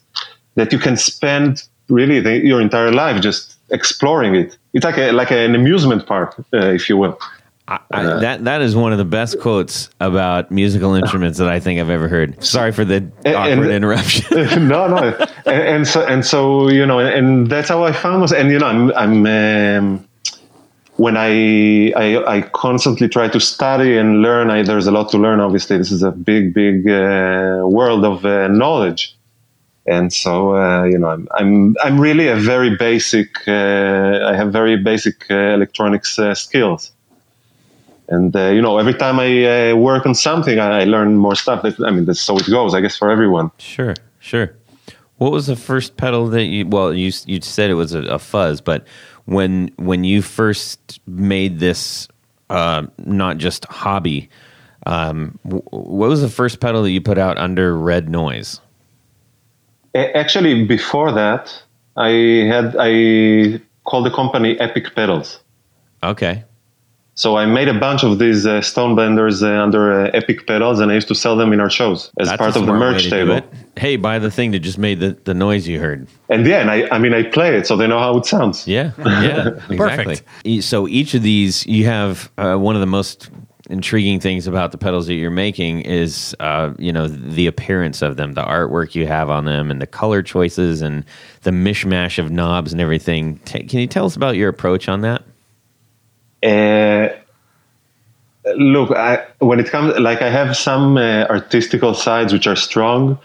that you can spend really the, your entire life just exploring it. It's like a, like an amusement park, uh, if you will. I, I, uh, that that is one of the best quotes about musical instruments that I think I've ever heard. Sorry for the and, awkward and, interruption. No, no, and, and so and so you know, and that's how I found myself. And you know, I'm, I'm um, when I, I I constantly try to study and learn. I, there's a lot to learn. Obviously, this is a big, big uh, world of uh, knowledge. And so, uh, you know, I'm, I'm, I'm really a very basic, uh, I have very basic uh, electronics uh, skills. And, uh, you know, every time I uh, work on something, I, I learn more stuff. That, I mean, that's so it goes, I guess, for everyone. Sure, sure. What was the first pedal that you? Well, you you said it was a, a fuzz, but when when you first made this, uh, not just hobby, um, w- what was the first pedal that you put out under Red Noise? Actually, before that, I had I called the company Epic Pedals. Okay. So I made a bunch of these uh, Stone Blenders uh, under uh, Epic Pedals, and I used to sell them in our shows as That's part of the merch table. Hey, buy the thing that just made the, the noise you heard. And yeah, and I, I mean, I play it so they know how it sounds. Yeah, yeah, exactly. Perfect. So each of these, you have uh, one of the most intriguing things about the pedals that you're making is, uh, you know, the appearance of them, the artwork you have on them, and the color choices, and the mishmash of knobs and everything. T- can you tell us about your approach on that? Uh, look, I, when it comes, like I have some uh, artistical sides which are strong.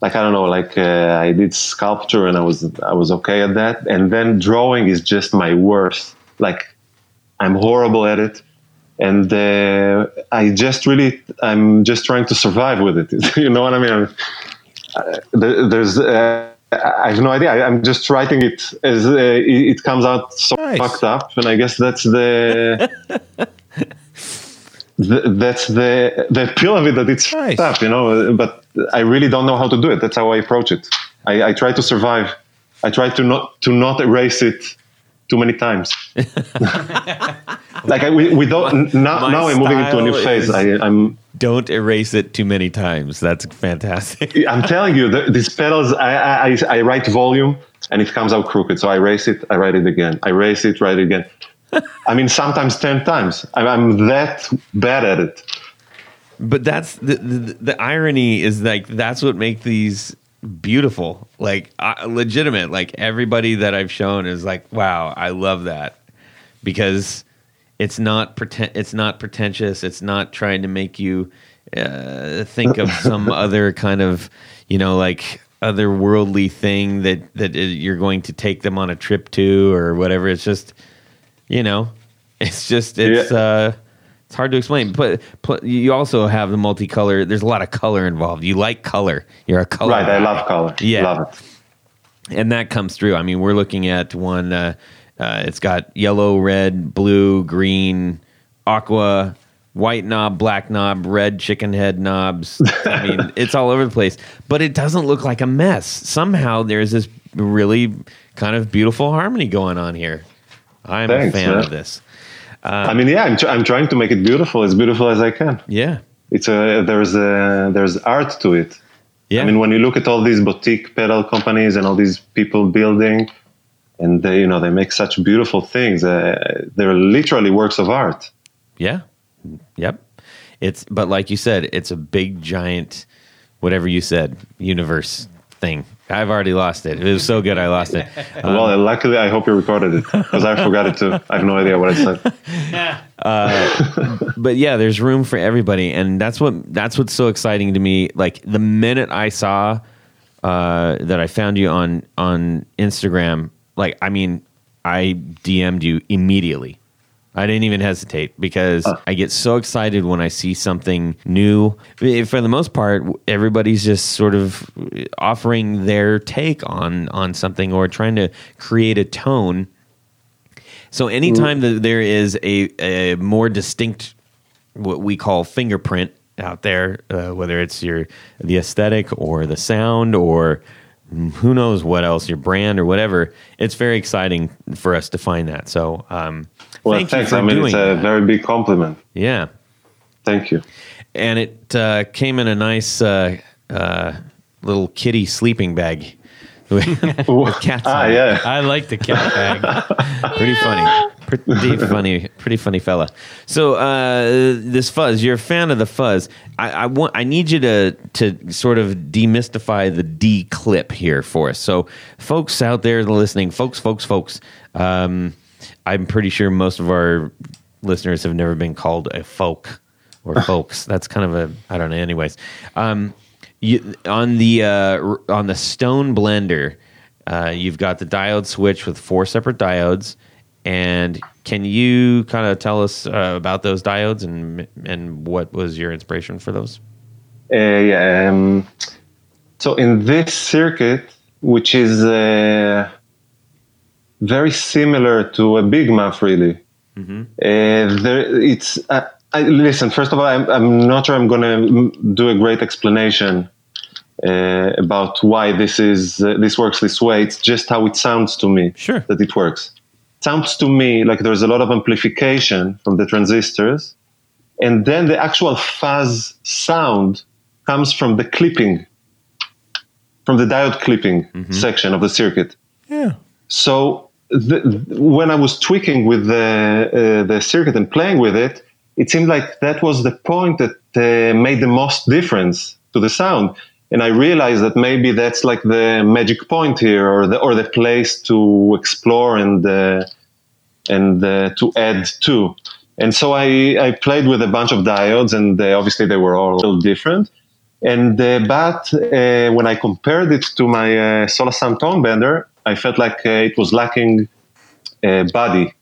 Like I don't know, like uh, I did sculpture and I was I was okay at that. And then drawing is just my worst. Like I'm horrible at it, and uh, I just really I'm just trying to survive with it. You know what I mean? I, there, there's. Uh, I have no idea. I, I'm just writing it as uh, it comes out so nice. Fucked up, and I guess that's the, the that's the the appeal of it, that it's nice. Fucked up, you know. But I really don't know how to do it. That's how I approach it. I, I try to survive. I try to not to not erase it too many times. Like I, we, we don't my, now. My now I'm moving into a new phase. I, I'm. Don't erase it too many times. That's fantastic. I'm telling you, the, these pedals, I, I I write volume and it comes out crooked. So I erase it, I write it again. I erase it, write it again. I mean, sometimes ten times. I'm, I'm that bad at it. But that's the, the, the irony is like, that's what makes these beautiful, like uh, legitimate. Like everybody that I've shown is like, wow, I love that. Because... It's not pretend. It's not pretentious. It's not trying to make you uh, think of some other kind of, you know, like otherworldly thing that that you're going to take them on a trip to or whatever. It's just, you know, it's just it's yeah. uh, it's hard to explain. But pl- you also have the multicolor. There's a lot of color involved. You like color. You're a color. Right. Guy. I love color. Yeah. Love it. And that comes through. I mean, we're looking at one. Uh, Uh, it's got yellow, red, blue, green, aqua, white knob, black knob, red chicken head knobs. I mean, it's all over the place. But it doesn't look like a mess. Somehow there's this really kind of beautiful harmony going on here. I'm Thanks, a fan man. Of this. Um, I mean, yeah, I'm, tr- I'm trying to make it beautiful, as beautiful as I can. Yeah. It's a, there's, a, there's art to it. Yeah. I mean, when you look at all these boutique pedal companies and all these people building... And they, you know, they make such beautiful things. Uh, they're literally works of art. Yeah. Yep. It's, but like you said, it's a big, giant, whatever you said, universe thing. I've already lost it. It was so good, I lost it. Um, well, luckily, I hope you recorded it because I forgot it too. I have no idea what I said. uh, but yeah, there's room for everybody, and that's what that's what's so exciting to me. Like the minute I saw uh, that I found you on on Instagram. Like, I mean, I D M'd you immediately. I didn't even hesitate because uh. I get so excited when I see something new. For the most part, everybody's just sort of offering their take on, on something or trying to create a tone. So anytime that there is a, a more distinct, what we call fingerprint out there, uh, whether it's your the aesthetic or the sound or... who knows what else, your brand or whatever, it's very exciting for us to find that. So um well thank thanks you for I mean doing it's a that. Very big compliment. Yeah, thank you. And it uh came in a nice uh uh little kitty sleeping bag with, with cats ah, on yeah. it. I like the cat bag. Pretty funny. Pretty funny, pretty funny fella. So uh, this fuzz, you're a fan of the fuzz. I, I want, I need you to to sort of demystify the D clip here for us. So folks out there listening, folks, folks, folks. Um, I'm pretty sure most of our listeners have never been called a folk or folks. That's kind of a I don't know. Anyways, um, you, on the uh, on the Stone Blender, uh, you've got the diode switch with four separate diodes. And can you kind of tell us uh, about those diodes and and what was your inspiration for those? Uh, yeah. Um, so in this circuit, which is uh, very similar to a big muff, really. Mm-hmm. Uh, there, it's uh, I, listen. First of all, I'm, I'm not sure I'm going to do a great explanation uh, about why this is uh, this works this way. It's just how it sounds to me. Sure. That it works. It sounds to me like there's a lot of amplification from the transistors, and then the actual fuzz sound comes from the clipping, from the diode clipping mm-hmm. section of the circuit. Yeah. So the, when I was tweaking with the uh, the circuit and playing with it, it seemed like that was the point that uh, made the most difference to the sound. And I realized that maybe that's like the magic point here, or the or the place to explore and uh, and uh, to add to. And so I, I played with a bunch of diodes, and uh, obviously they were all a little different. And uh, but uh, when I compared it to my uh, Sola Sound Tone Bender, I felt like uh, it was lacking uh, body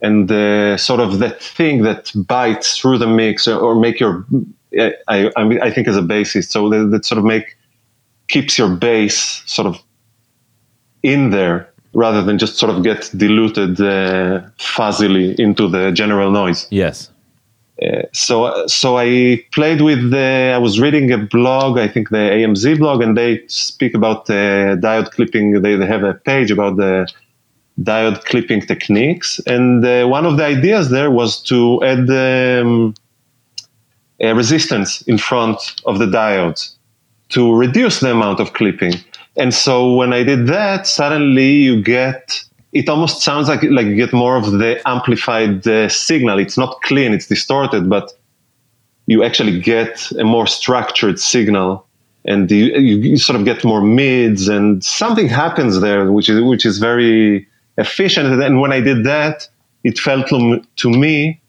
and uh, sort of that thing that bites through the mix or, or make your. I, I I think as a bassist, so that, that sort of make keeps your bass sort of in there, rather than just sort of get diluted uh, fuzzily into the general noise. Yes. Uh, so so I played with, the, I was reading a blog, I think the A M Z blog, and they speak about uh, diode clipping. They, they have a page about the diode clipping techniques. And uh, one of the ideas there was to add um, a resistance in front of the diodes to reduce the amount of clipping. And so when I did that, suddenly you get, it almost sounds like like you get more of the amplified uh, signal. It's not clean, it's distorted, but you actually get a more structured signal, and you, you sort of get more mids, and something happens there, which is which is very efficient. And when I did that, it felt to, to me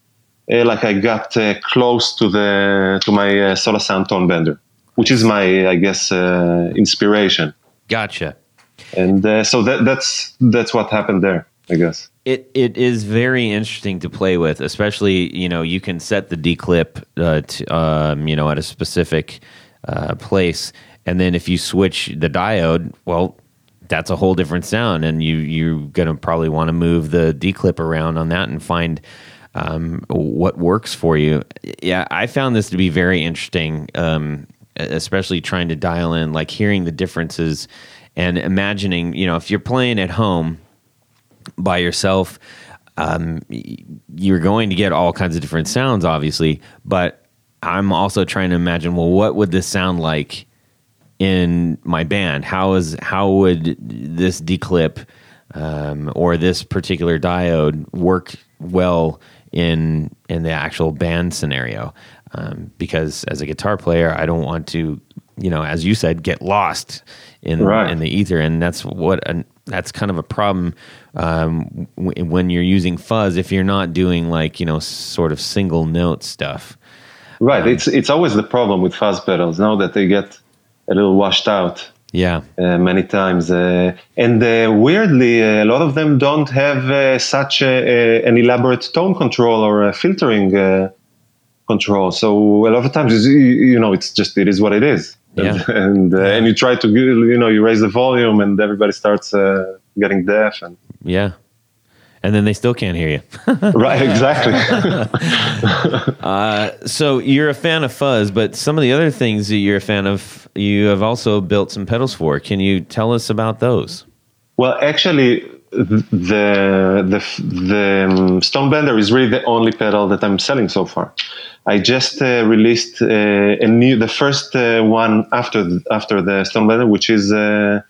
uh, like I got uh, close to the to my uh, Sola Sound Tone Bender, which is my, I guess, uh, inspiration. Gotcha. And uh, so that, that's that's what happened there, I guess. It it is very interesting to play with, especially, you know, you can set the declip, uh, to, um, you know, at a specific uh, place, and then if you switch the diode, well, that's a whole different sound, and you you're gonna probably want to move the declip around on that and find um, what works for you. Yeah, I found this to be very interesting, um, especially trying to dial in, like hearing the differences. And imagining, you know, if you're playing at home by yourself, um, you're going to get all kinds of different sounds, obviously. But I'm also trying to imagine, well, what would this sound like in my band? How is how would this declip um, or this particular diode work well in in the actual band scenario? Um, because as a guitar player, I don't want to, you know, as you said, get lost in right. in the ether, and that's what an, that's kind of a problem um, w- when you're using fuzz. If you're not doing like you know sort of single note stuff, right? Um, it's it's always the problem with fuzz pedals now that they get a little washed out. Yeah, uh, many times, uh, and uh, weirdly, uh, a lot of them don't have uh, such a, a, an elaborate tone control or a filtering uh, control. So a lot of times, you, you know, it's just it is what it is. Yeah. And uh, yeah. and you try to, you know, you raise the volume and everybody starts uh, getting deaf. And yeah. And then they still can't hear you. Right, exactly. uh, so you're a fan of fuzz, but some of the other things that you're a fan of, you have also built some pedals for. Can you tell us about those? Well, actually, the the the Stone Blender is really the only pedal that I'm selling so far. I just uh, released uh, a new the first uh, one after the, after the Stone Blender, which is uh,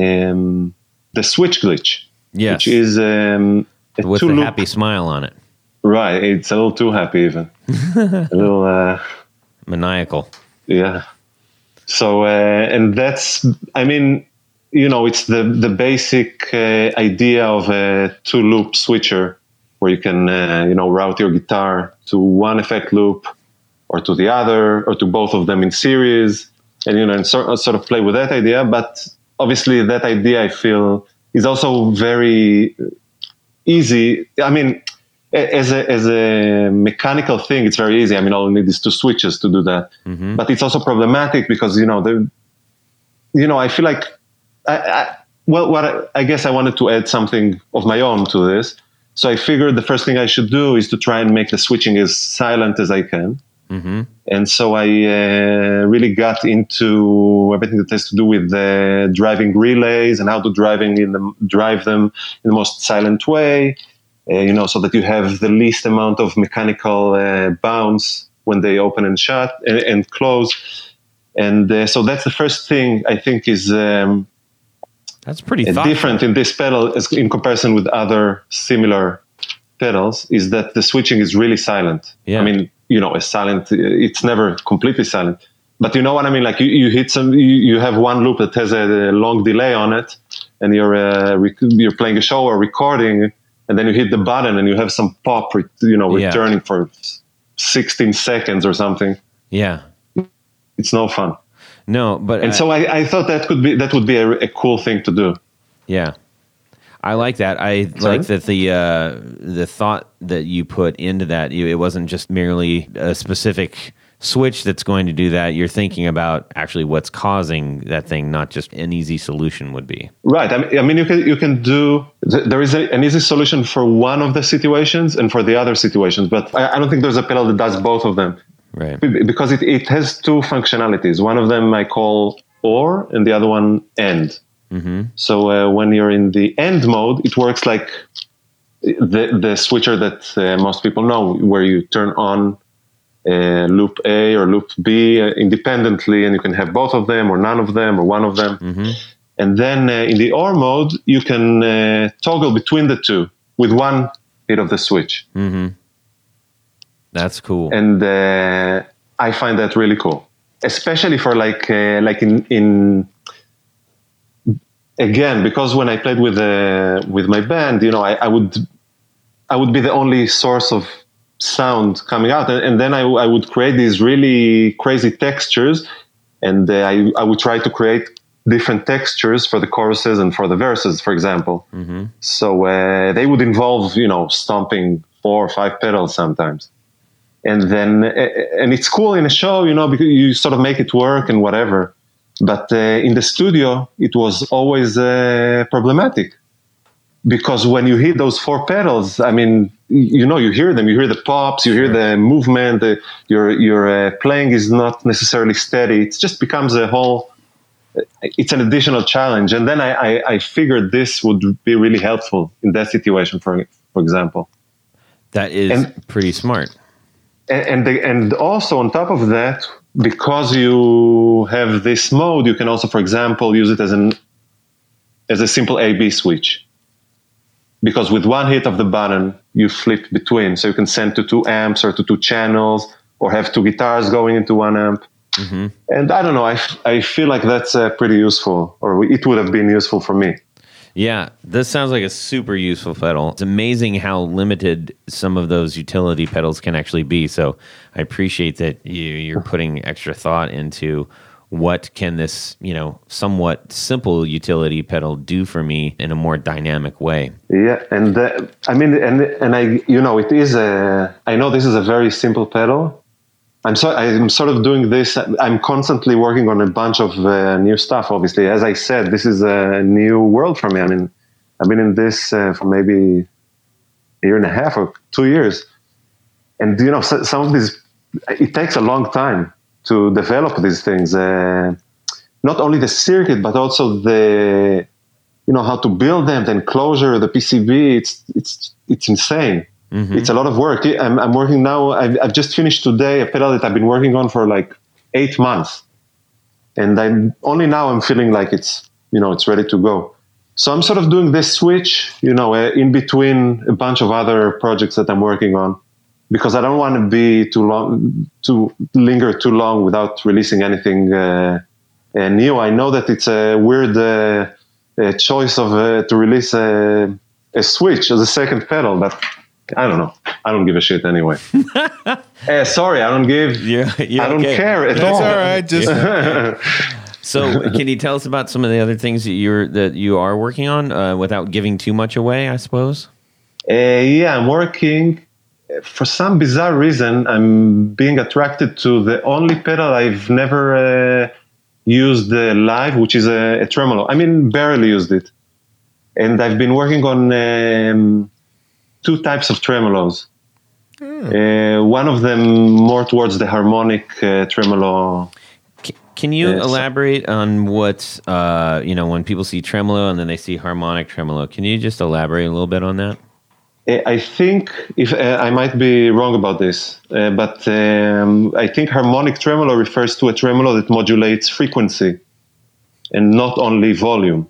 um, the Switch Glitch. Yes, which is um, a with a happy smile on it. Right, it's a little too happy even, a little uh, maniacal. Yeah. So uh, and that's I mean. You know, it's the the basic uh, idea of a two-loop switcher, where you can uh, you know route your guitar to one effect loop, or to the other, or to both of them in series, and you know, and so, sort of play with that idea. But obviously, that idea I feel is also very easy. I mean, as a as a mechanical thing, it's very easy. I mean, all you need is two switches to do that. Mm-hmm. But it's also problematic because you know the, you know, I feel like. I, I, well, what I, I guess I wanted to add something of my own to this. So I figured the first thing I should do is to try and make the switching as silent as I can. Mm-hmm. And so I uh, really got into everything that has to do with uh, driving relays and how to driving in the, drive them in the most silent way, uh, you know, so that you have the least amount of mechanical uh, bounce when they open and shut and, and close. And uh, so that's the first thing I think is... Um, That's pretty different in this pedal as in comparison with other similar pedals is that the switching is really silent. Yeah. I mean, you know, it's silent. It's never completely silent, but you know what I mean? Like you, you hit some, you, you have one loop that has a, a long delay on it and you're, uh, rec- you're playing a show or recording and then you hit the button and you have some pop, re- you know, returning yeah. for sixteen seconds or something. Yeah. It's no fun. No, but and I, so I, I thought that could be that would be a, a cool thing to do. Yeah, I like that. I Sorry? like that the uh, the thought that you put into that. You, it wasn't just merely a specific switch that's going to do that. You're thinking about actually what's causing that thing, not just an easy solution would be. Right. I mean, I mean you can you can do. There is a, an easy solution for one of the situations and for the other situations, but I, I don't think there's a pedal that does both of them. Right. Because it, it has two functionalities. One of them I call or, and the other one end. Mm-hmm. So uh, when you're in the end mode, it works like the the switcher that uh, most people know, where you turn on uh, loop A or loop B uh, independently, and you can have both of them or none of them or one of them. Mm-hmm. And then uh, in the or mode, you can uh, toggle between the two with one hit of the switch. Mm-hmm. That's cool, and uh, I find that really cool, especially for like uh, like in in again because when I played with uh, with my band, you know, I, I would I would be the only source of sound coming out, and, and then I, I would create these really crazy textures, and uh, I I would try to create different textures for the choruses and for the verses, for example. Mm-hmm. So uh, they would involve, you know, stomping four or five pedals sometimes. And then, and it's cool in a show, you know, because you sort of make it work and whatever. But uh, in the studio, it was always uh, problematic because when you hit those four pedals, I mean, you know, you hear them, you hear the pops, you hear the movement, the, your your uh, playing is not necessarily steady. It just becomes a whole, it's an additional challenge. And then I, I, I figured this would be really helpful in that situation, for for example. That is and, pretty smart. And the, and also on top of that, because you have this mode, you can also, for example, use it as an as a simple A B switch. Because with one hit of the button, you flip between. So you can send to two amps or to two channels or have two guitars going into one amp. Mm-hmm. And I don't know, I, I feel like that's uh, pretty useful, or it would have been useful for me. Yeah, this sounds like a super useful pedal. It's amazing how limited some of those utility pedals can actually be. So I appreciate that you, you're putting extra thought into what can this, you know, somewhat simple utility pedal do for me in a more dynamic way. Yeah, and the, I mean, and and I, you know, it is a. I know this is a very simple pedal. I'm so I'm sort of doing this. I'm constantly working on a bunch of uh, new stuff. Obviously, as I said, this is a new world for me. I mean, I've been in this uh, for maybe a year and a half or two years, and you know, so, some of these it takes a long time to develop these things. Uh, not only the circuit, but also the you know how to build them, the enclosure, the P C B. It's it's it's insane. Mm-hmm. It's a lot of work. I'm, I'm working now. I've, I've just finished today a pedal that I've been working on for like eight months, and I'm only now I'm feeling like it's you know it's ready to go. So I'm sort of doing this switch, you know, uh, in between a bunch of other projects that I'm working on, because I don't want to be too long, to linger too long without releasing anything uh, uh, new. I know that it's a weird uh, uh, choice of uh, to release a, a switch as a second pedal, but. I don't know. I don't give a shit anyway. uh, sorry, I don't give. You're, you're I don't okay. care at That's all. That's all right. Just so, can you tell us about some of the other things that you're that you are working on uh, without giving too much away? I suppose. Uh, yeah, I'm working. For some bizarre reason, I'm being attracted to the only pedal I've never uh, used uh, live, which is a, a tremolo. I mean, barely used it. And I've been working on um, two types of tremolos. Mm. Uh, one of them more towards the harmonic uh, tremolo. C- can you uh, elaborate so- on what, uh, you know, when people see tremolo and then they see harmonic tremolo, can you just elaborate a little bit on that? I think, if uh, I might be wrong about this, uh, but um, I think harmonic tremolo refers to a tremolo that modulates frequency and not only volume.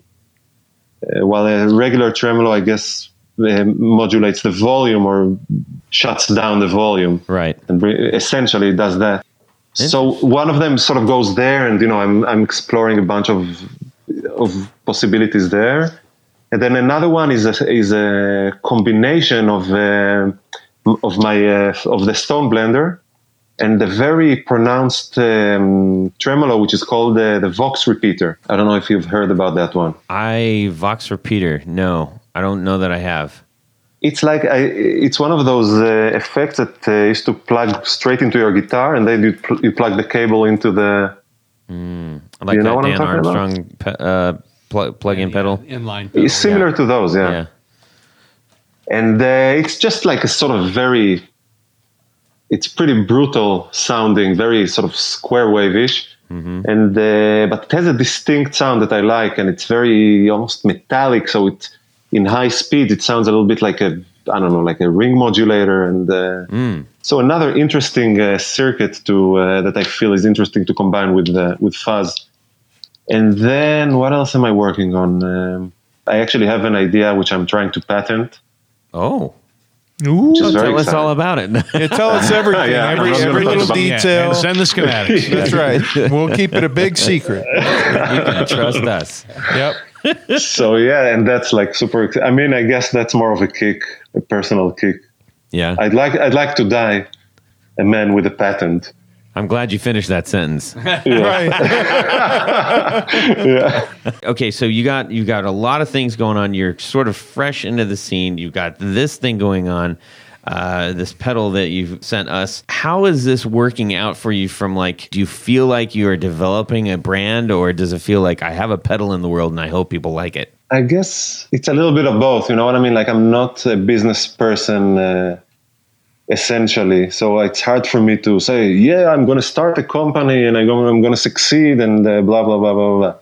Uh, while a regular tremolo, I guess, uh, modulates the volume or shuts down the volume. Right. And re- essentially does that. Yeah. So one of them sort of goes there, and, you know, I'm I'm exploring a bunch of of possibilities there. And then another one is a, is a combination of uh, of my uh, of the Stone Blender and the very pronounced um, tremolo, which is called uh, the Vox Repeater. I don't know if you've heard about that one. I Vox Repeater? No, I don't know that I have. It's like I, it's one of those uh, effects that uh, used to plug straight into your guitar, and then you, pl- you plug the cable into the. Mm, I like you know that Dan Armstrong. Uh, Plug, plug in yeah, pedal, inline pedal. It's similar yeah. to those, yeah. yeah. And uh, it's just like a sort of very, it's pretty brutal sounding, very sort of square wave-ish. Mm-hmm. And uh, but it has a distinct sound that I like, and it's very almost metallic. So it, in high speed, it sounds a little bit like a, I don't know, like a ring modulator. And uh, mm. so another interesting uh, circuit to uh, that I feel is interesting to combine with uh, with fuzz. And then what else am I working on? Um, I actually have an idea which I'm trying to patent. Oh. Ooh, tell exciting. us all about it. Yeah, tell us everything, yeah, every, every little detail. Yeah, and send the schematics. That's right. We'll keep it a big secret. You can trust us. Yep. So, yeah, and that's like super exciting. I mean, I guess that's more of a kick, a personal kick. Yeah. I'd like, I'd like to die a man with a patent. I'm glad you finished that sentence. Yeah. Right. Yeah. Okay, so you got you got a lot of things going on. You're sort of fresh into the scene. You've got this thing going on, uh, this pedal that you've sent us. How is this working out for you? From like, do you feel like you are developing a brand, or does it feel like I have a pedal in the world and I hope people like it? I guess it's a little bit of both. You know what I mean? Like, I'm not a business person. Uh, Essentially, so it's hard for me to say, yeah, I'm going to start a company and I'm going to succeed and uh, blah, blah, blah, blah, blah.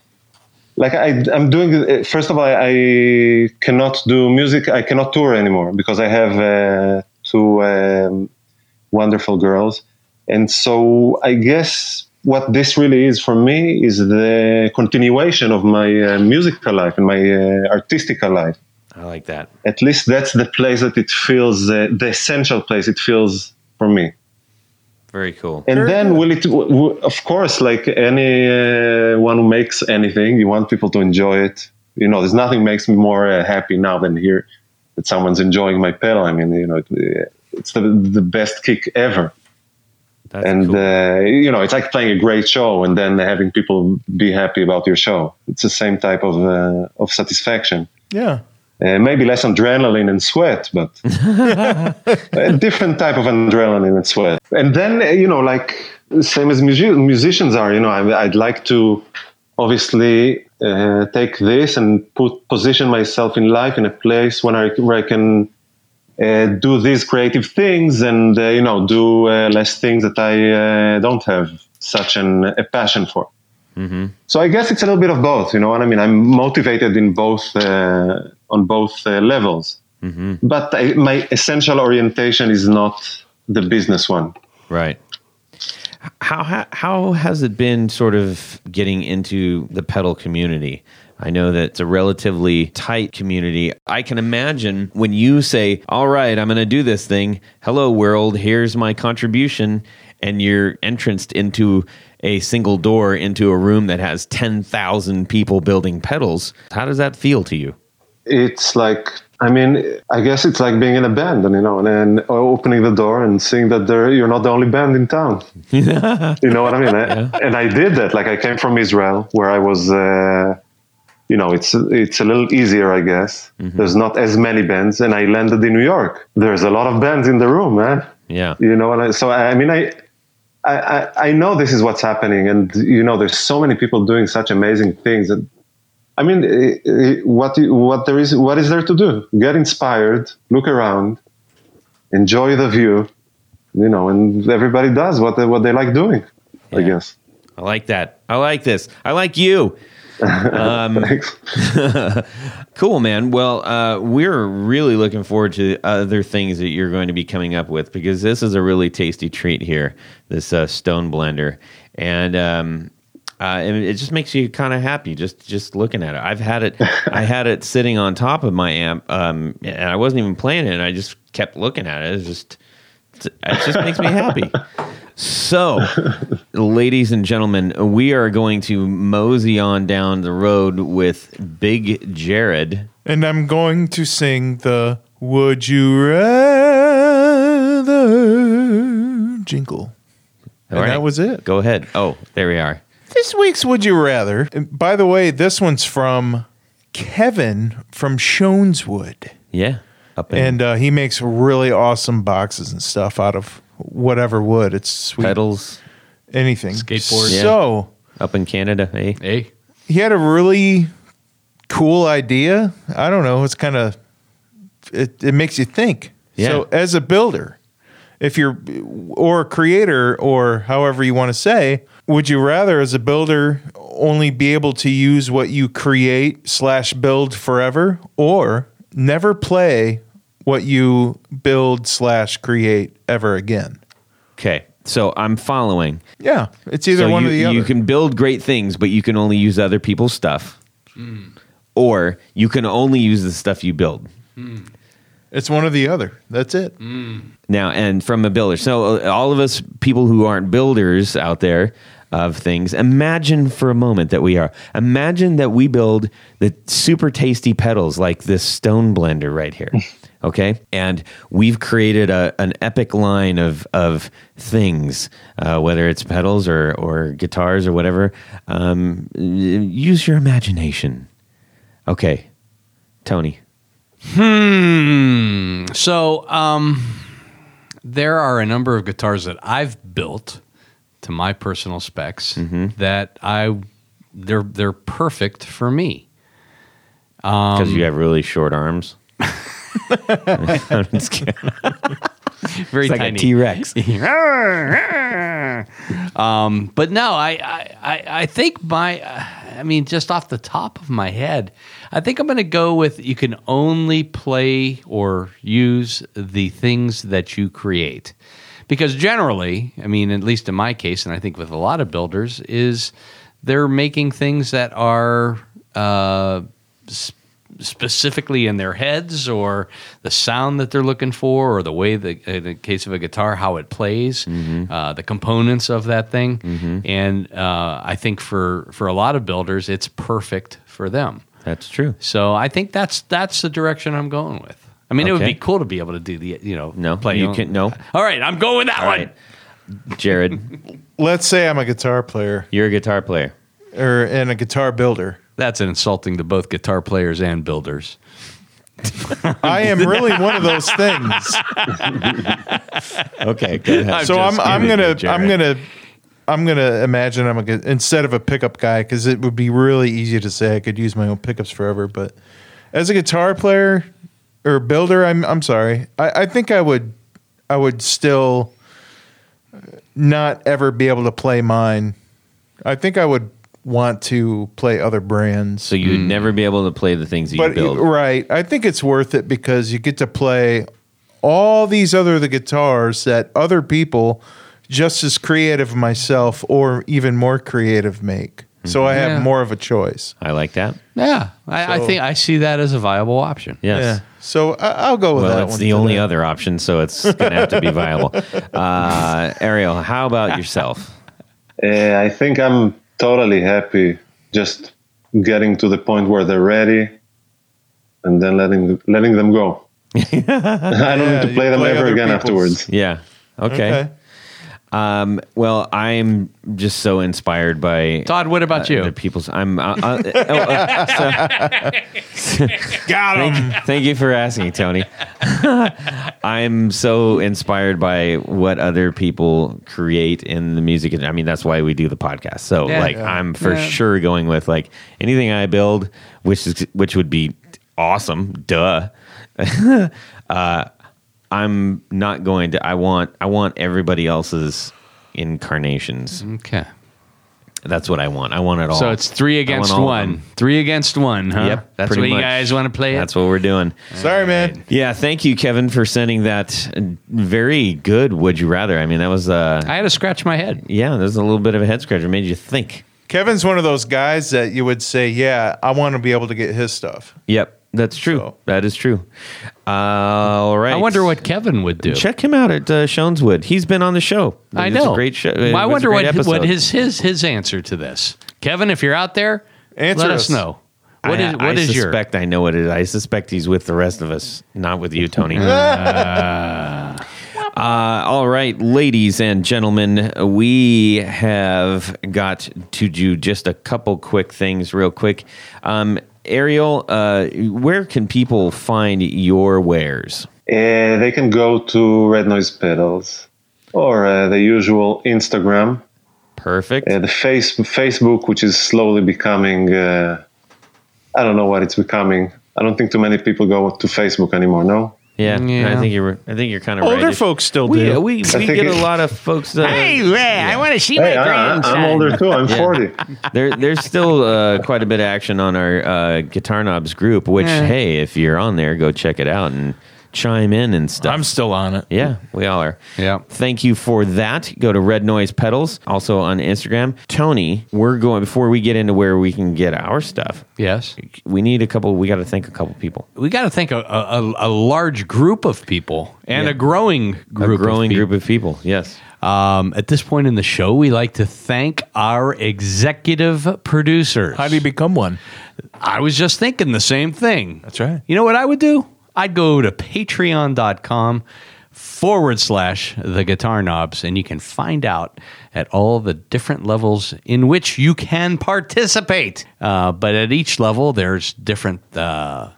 Like I, I'm doing, first of all, I cannot do music. I cannot tour anymore because I have uh, two um, wonderful girls. And so I guess what this really is for me is the continuation of my uh, musical life and my uh, artistical life. I like that. At least that's the place that it feels, uh, the essential place it feels for me. Very cool. And Very then cool. will it, w- w- of course, like anyone uh, who makes anything, you want people to enjoy it. You know, there's nothing makes me more uh, happy now than here that someone's enjoying my pedal. I mean, you know, it, it's the, the best kick ever. That's and, cool. uh, you know, it's like playing a great show and then having people be happy about your show. It's the same type of uh, of satisfaction. Yeah. Uh, maybe less adrenaline and sweat, but a different type of adrenaline and sweat. And then, you know, like, same as music- musicians are, you know, I, I'd like to obviously uh, take this and put position myself in life in a place when I, where I can uh, do these creative things and, uh, you know, do uh, less things that I uh, don't have such an, a passion for. Mm-hmm. So I guess it's a little bit of both, you know what I mean? I'm motivated in both... Uh, on both uh, levels. Mm-hmm. But I, my essential orientation is not the business one. Right. How, how how has it been sort of getting into the pedal community? I know that it's a relatively tight community. I can imagine when you say, all right, I'm going to do this thing. Hello, world. Here's my contribution. And you're entranced into a single door into a room that has ten thousand people building pedals. How does that feel to you? It's like, I mean, I guess it's like being in a band, and you know, and, and opening the door and seeing that there you're not the only band in town. You know what I mean? Yeah. And I did that. Like, I came from Israel, where I was, uh, you know, it's it's a little easier, I guess. Mm-hmm. There's not as many bands, and I landed in New York. There's a lot of bands in the room, man. Yeah. You know what I? So I mean, I I, I, I know this is what's happening, and you know, there's so many people doing such amazing things. And I mean, it, it, what what there is what is there to do? Get inspired, look around, enjoy the view, you know, and everybody does what they, what they like doing. Yeah. I guess. I like that. I like this. I like you. Um, Thanks. Cool, man. Well, uh, we're really looking forward to other things that you're going to be coming up with, because this is a really tasty treat here, this uh, Stone Blender. And um, uh, and it just makes you kind of happy just, just looking at it. I've had it, I had it sitting on top of my amp, um, and I wasn't even playing it. And I just kept looking at it. It just, it just makes me happy. So, ladies and gentlemen, we are going to mosey on down the road with Big Jared. And I'm going to sing the Would You Rather jingle. All and right. That was it. Go ahead. Oh, there we are. This week's Would You Rather. And by the way, this one's from Kevin from Shoneswood. Yeah. Up in. And uh, he makes really awesome boxes and stuff out of... whatever wood. It's sweet. Pedals. Anything. Skateboards. Yeah. So. Up in Canada, eh? Eh? He had a really cool idea. I don't know. It's kind of, it, it makes you think. Yeah. So as a builder, if you're, or a creator, or however you want to say, would you rather as a builder only be able to use what you create slash build forever, or never play what you build slash create ever again? Okay, so I'm following. Yeah, it's either so one you, or the other. You can build great things, but you can only use other people's stuff. Mm. Or you can only use the stuff you build. Mm. It's one or the other. That's it. Mm. Now, and from a builder. So all of us people who aren't builders out there of things, imagine for a moment that we are. Imagine that we build the super tasty pedals like this Stone Blender right here. Okay, and we've created a, an epic line of of things, uh, whether it's pedals or or guitars or whatever. Um, use your imagination. Okay, Tony. Hmm. So um, there are a number of guitars that I've built to my personal specs mm-hmm. that I they're they're perfect for me. Um, because you have really short arms. I'm just kidding. Very it's like tiny. A T-Rex. um, but no, I, I, I think my, I mean, just off the top of my head, I think I'm going to go with you can only play or use the things that you create. Because generally, I mean, at least in my case, and I think with a lot of builders, is they're making things that are uh specifically in their heads, or the sound that they're looking for, or the way the, in the case of a guitar, how it plays, mm-hmm. uh, the components of that thing. Mm-hmm. And uh, I think for, for a lot of builders, it's perfect for them. That's true. So I think that's that's the direction I'm going with. I mean, okay. It would be cool to be able to do the, you know, no, play. You can, no. All right, I'm going with that All one. Right. Jared. Let's say I'm a guitar player. You're a guitar player. Or, and a guitar builder. That's insulting to both guitar players and builders. I am really one of those things. Okay, go ahead. I'm so I'm I'm gonna you, I'm gonna I'm gonna imagine I'm a instead of a pickup guy, because it would be really easy to say I could use my own pickups forever. But as a guitar player or builder, I'm I'm sorry. I, I think I would I would still not ever be able to play mine. I think I would. Want to play other brands. So you'd mm. never be able to play the things that but, you build. Right. I think it's worth it because you get to play all these other the guitars that other people just as creative myself or even more creative make. Mm-hmm. So I have yeah. more of a choice. I like that. Yeah. I, so, I think I see that as a viable option. Yes. Yeah. So I, I'll go with well, that one. Well, it's the only today. Other option, so it's going to have to be viable. Uh, Ariel, how about yourself? uh, I think I'm... totally happy just getting to the point where they're ready and then letting letting them go. I don't yeah, need to play them play ever again people's. Afterwards. Yeah. Okay. okay. Um, well, I'm just so inspired by Todd. What about uh, you? The people's. I'm. Uh, uh, oh, uh, so, Got him. Thank, thank you for asking, Tony. I'm so inspired by what other people create in the music. I mean, that's why we do the podcast. So, yeah, like, yeah. I'm for yeah. sure going with like anything I build, which is which would be awesome. Duh. uh, I'm not going to. I want. I want everybody else's incarnations. Okay, that's what I want. I want it all. So it's three against one. Three against one. Huh? Yep. That's what you guys want to play. That's what we're doing. Sorry, man. Yeah. Thank you, Kevin, for sending that very good. Would you rather? I mean, that was. Uh, I had to scratch my head. Yeah, there's a little bit of a head scratcher. It made you think. Kevin's one of those guys that you would say, "Yeah, I want to be able to get his stuff." Yep. That's true. So. That is true. Uh, all right. I wonder what Kevin would do. Check him out at uh, Shoneswood. He's been on the show. It I know. A great show. Well, I wonder what episode. what his, his his answer to this. Kevin, if you're out there, answer let us, us know. What I, is what I is your? I suspect I know what it is. I suspect he's with the rest of us, not with you, Tony. uh, Uh, all right, ladies and gentlemen, we have got to do just a couple quick things real quick. Um, Ariel, uh, where can people find your wares? Uh, they can go to Red Noise Pedals or uh, the usual Instagram. Perfect. Uh, the face Facebook, which is slowly becoming, uh, I don't know what it's becoming. I don't think too many people go to Facebook anymore, no? Yeah, yeah, I think you're. I think you're kind of older right. Older folks still do. We, we, we get it, a lot of folks. That, hey, Ray, yeah. I want to see hey, my grandson. I'm older too. I'm yeah. forty. There, there's still uh, quite a bit of action on our uh, Guitar Knobs group. Which, yeah. hey, if you're on there, go check it out and chime in and stuff. I'm still on it. Yeah, we all are. Yeah. Thank you for that. Go to Red Noise Pedals, also on Instagram. Tony, we're going before we get into where we can get our stuff. Yes. We need a couple. We got to thank a couple people. We got to thank a, a a large group of people and yeah. a growing group. A growing of group of people. Yes. Um, at this point in the show, we like to thank our executive producers. How do you become one? I was just thinking the same thing. That's right. You know what I would do? I'd go to patreon.com forward slash the guitar knobs, and you can find out at all the different levels in which you can participate. Uh, but at each level, there's different uh,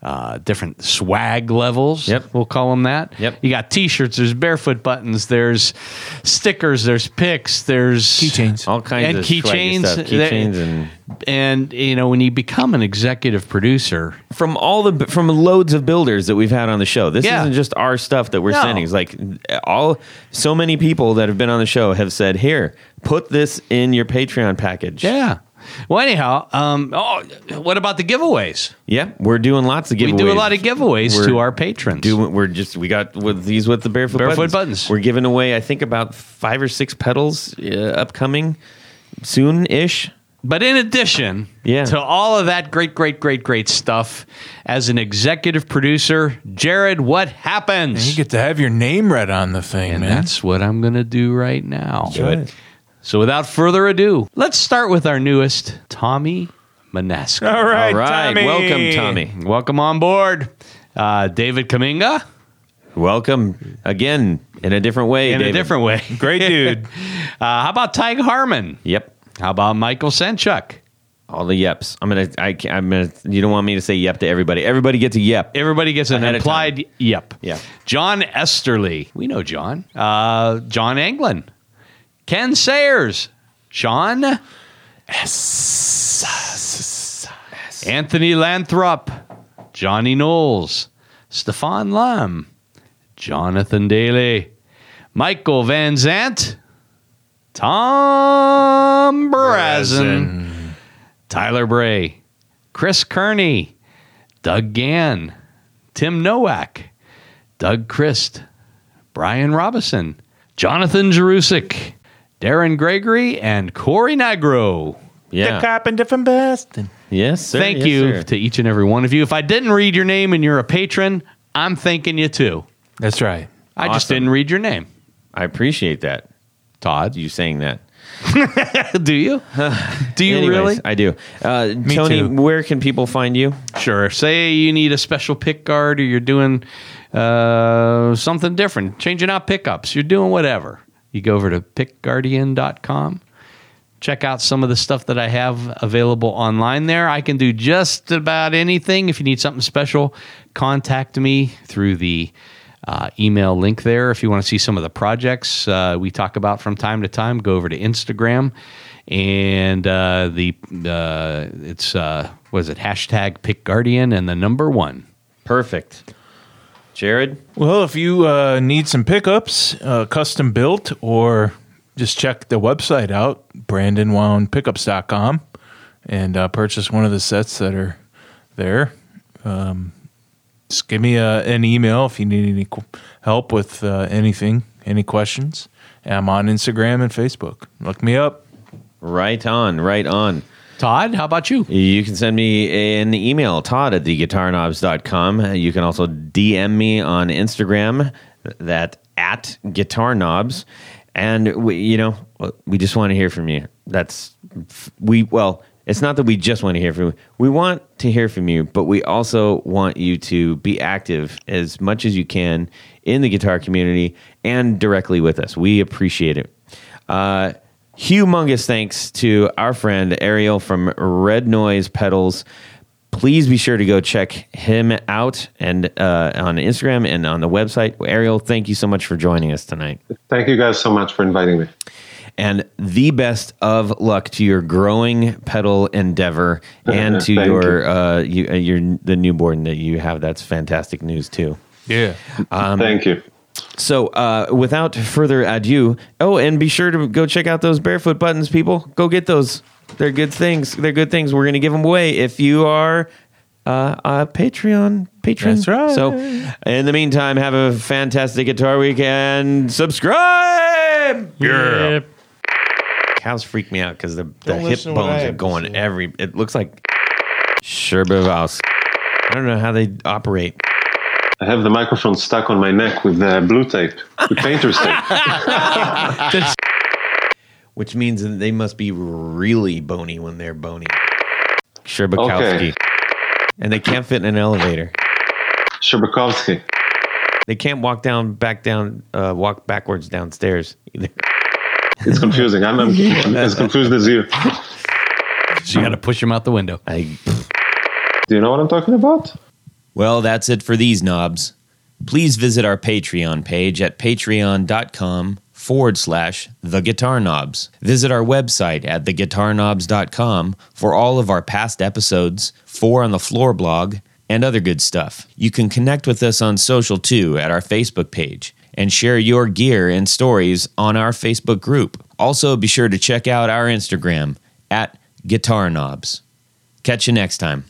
uh, different swag levels. Yep. We'll call them that. Yep. You got T-shirts. There's barefoot buttons. There's stickers. There's picks. There's keychains. All kinds and of keychains. Swaggy stuff. Keychains and. And, you know, when you become an executive producer... From all the from loads of builders that we've had on the show. This yeah. isn't just our stuff that we're no. sending. It's like all so many people that have been on the show have said, here, put this in your Patreon package. Yeah. Well, anyhow, um, oh, what about the giveaways? Yeah, we're doing lots of giveaways. We do a lot of giveaways we're to our patrons. Doing, we're just we got with these with the Barefoot, barefoot buttons. buttons. We're giving away, I think, about five or six pedals uh, upcoming soon-ish. But in addition yeah. to all of that great, great, great, great stuff, as an executive producer, Jared, what happens? And you get to have your name read on the thing, and man. And that's what I'm going to do right now. Good. So without further ado, let's start with our newest, Tommy Manasco. All right, all right. Tommy. Welcome, Tommy. Welcome on board. Uh, David Kaminga. Welcome again in a different way, In David. a different way. Great dude. uh, how about Tyg Harmon? Yep. How about Michael Senchuk? All the yeps. I'm gonna. I, I'm gonna. You don't want me to say yep to everybody. Everybody gets a yep. Everybody gets an implied yep. Yeah. John Esterly. We know John. Uh, John Anglin. Ken Sayers. Sean. S. S. S. Anthony Lanthrop. Johnny Knowles. Stefan Lam. Jonathan Daly. Michael Van Zant. Tom Brazen, Brazen, Tyler Bray, Chris Kearney, Doug Gann, Tim Nowak, Doug Christ, Brian Robison, Jonathan Jerusik, Darren Gregory, and Corey Nigro. Yeah. The carpenter from Boston. Yes, sir. Thank yes, you sir. to each and every one of you. If I didn't read your name and you're a patron, I'm thanking you too. That's right. I awesome. just didn't read your name. I appreciate that. Todd, you saying that? do you? Do you Anyways, really? I do. Uh, Me Tony, too. Where can people find you? Sure. Say you need a special pick guard, or you're doing uh, something different, changing out pickups. You're doing whatever. you go over to pick guardian dot com. Check out some of the stuff that I have available online there. I can do just about anything. If you need something special, contact me through the uh, email link there. If you want to see some of the projects uh, we talk about from time to time, go over to Instagram. And uh, the uh, it's, uh, what is it, hashtag PickGuardian and the number one. Perfect. Jared? Well, if you uh, need some pickups, uh, custom built, or just check the website out, brandon wound pickups dot com, and uh, purchase one of the sets that are there. Um, just give me a, an email if you need any help with uh, anything, any questions. And I'm on Instagram and Facebook. Look me up. Right on, right on. Todd, how about you? You can send me an email, Todd at the guitar knobs dot com. You can also D M me on Instagram, that at guitarknobs. And we, you know, we just want to hear from you. That's we. Well, it's not that we just want to hear from you. We want to hear from you, but we also want you to be active as much as you can in the guitar community and directly with us. We appreciate it. Uh, humongous thanks to our friend Ariel from Red Noise Pedals. Please be sure to go check him out and uh, on Instagram and on the website. Ariel, thank you so much for joining us tonight. Thank you guys so much for inviting me. And the best of luck to your growing pedal endeavor and to your, you. uh, you, your the newborn that you have. That's fantastic news, too. Yeah. Um, thank you. So uh, without further ado, oh, and be sure to go check out those Barefoot Buttons, people. Go get those. They're good things. They're good things. We're going to give them away if you are uh, a Patreon patron. That's right. So, in the meantime, have a fantastic guitar week and subscribe. Yeah. Yep. Cows freak me out because the, the hip bones are going every. It looks like Sherbovaus. I don't know how they operate. I have the microphone stuck on my neck with the blue tape, with painter's tape. Which means that they must be really bony when they're bony. Sherbakowski. Okay. And they can't fit in an elevator. Sherbakowski. They can't walk down, back down, uh, walk backwards downstairs either. It's confusing. I'm, I'm, I'm as confused as you. So you got to push them out the window. I, Do you know what I'm talking about? Well, that's it for these knobs. Please visit our Patreon page at patreon dot com. forward slash The Guitar Knobs. Visit our website at the guitar knobs dot com for all of our past episodes, Four on the Floor blog, and other good stuff. You can connect with us on social too at our Facebook page and share your gear and stories on our Facebook group. Also, be sure to check out our Instagram at Guitar Knobs. Catch you next time.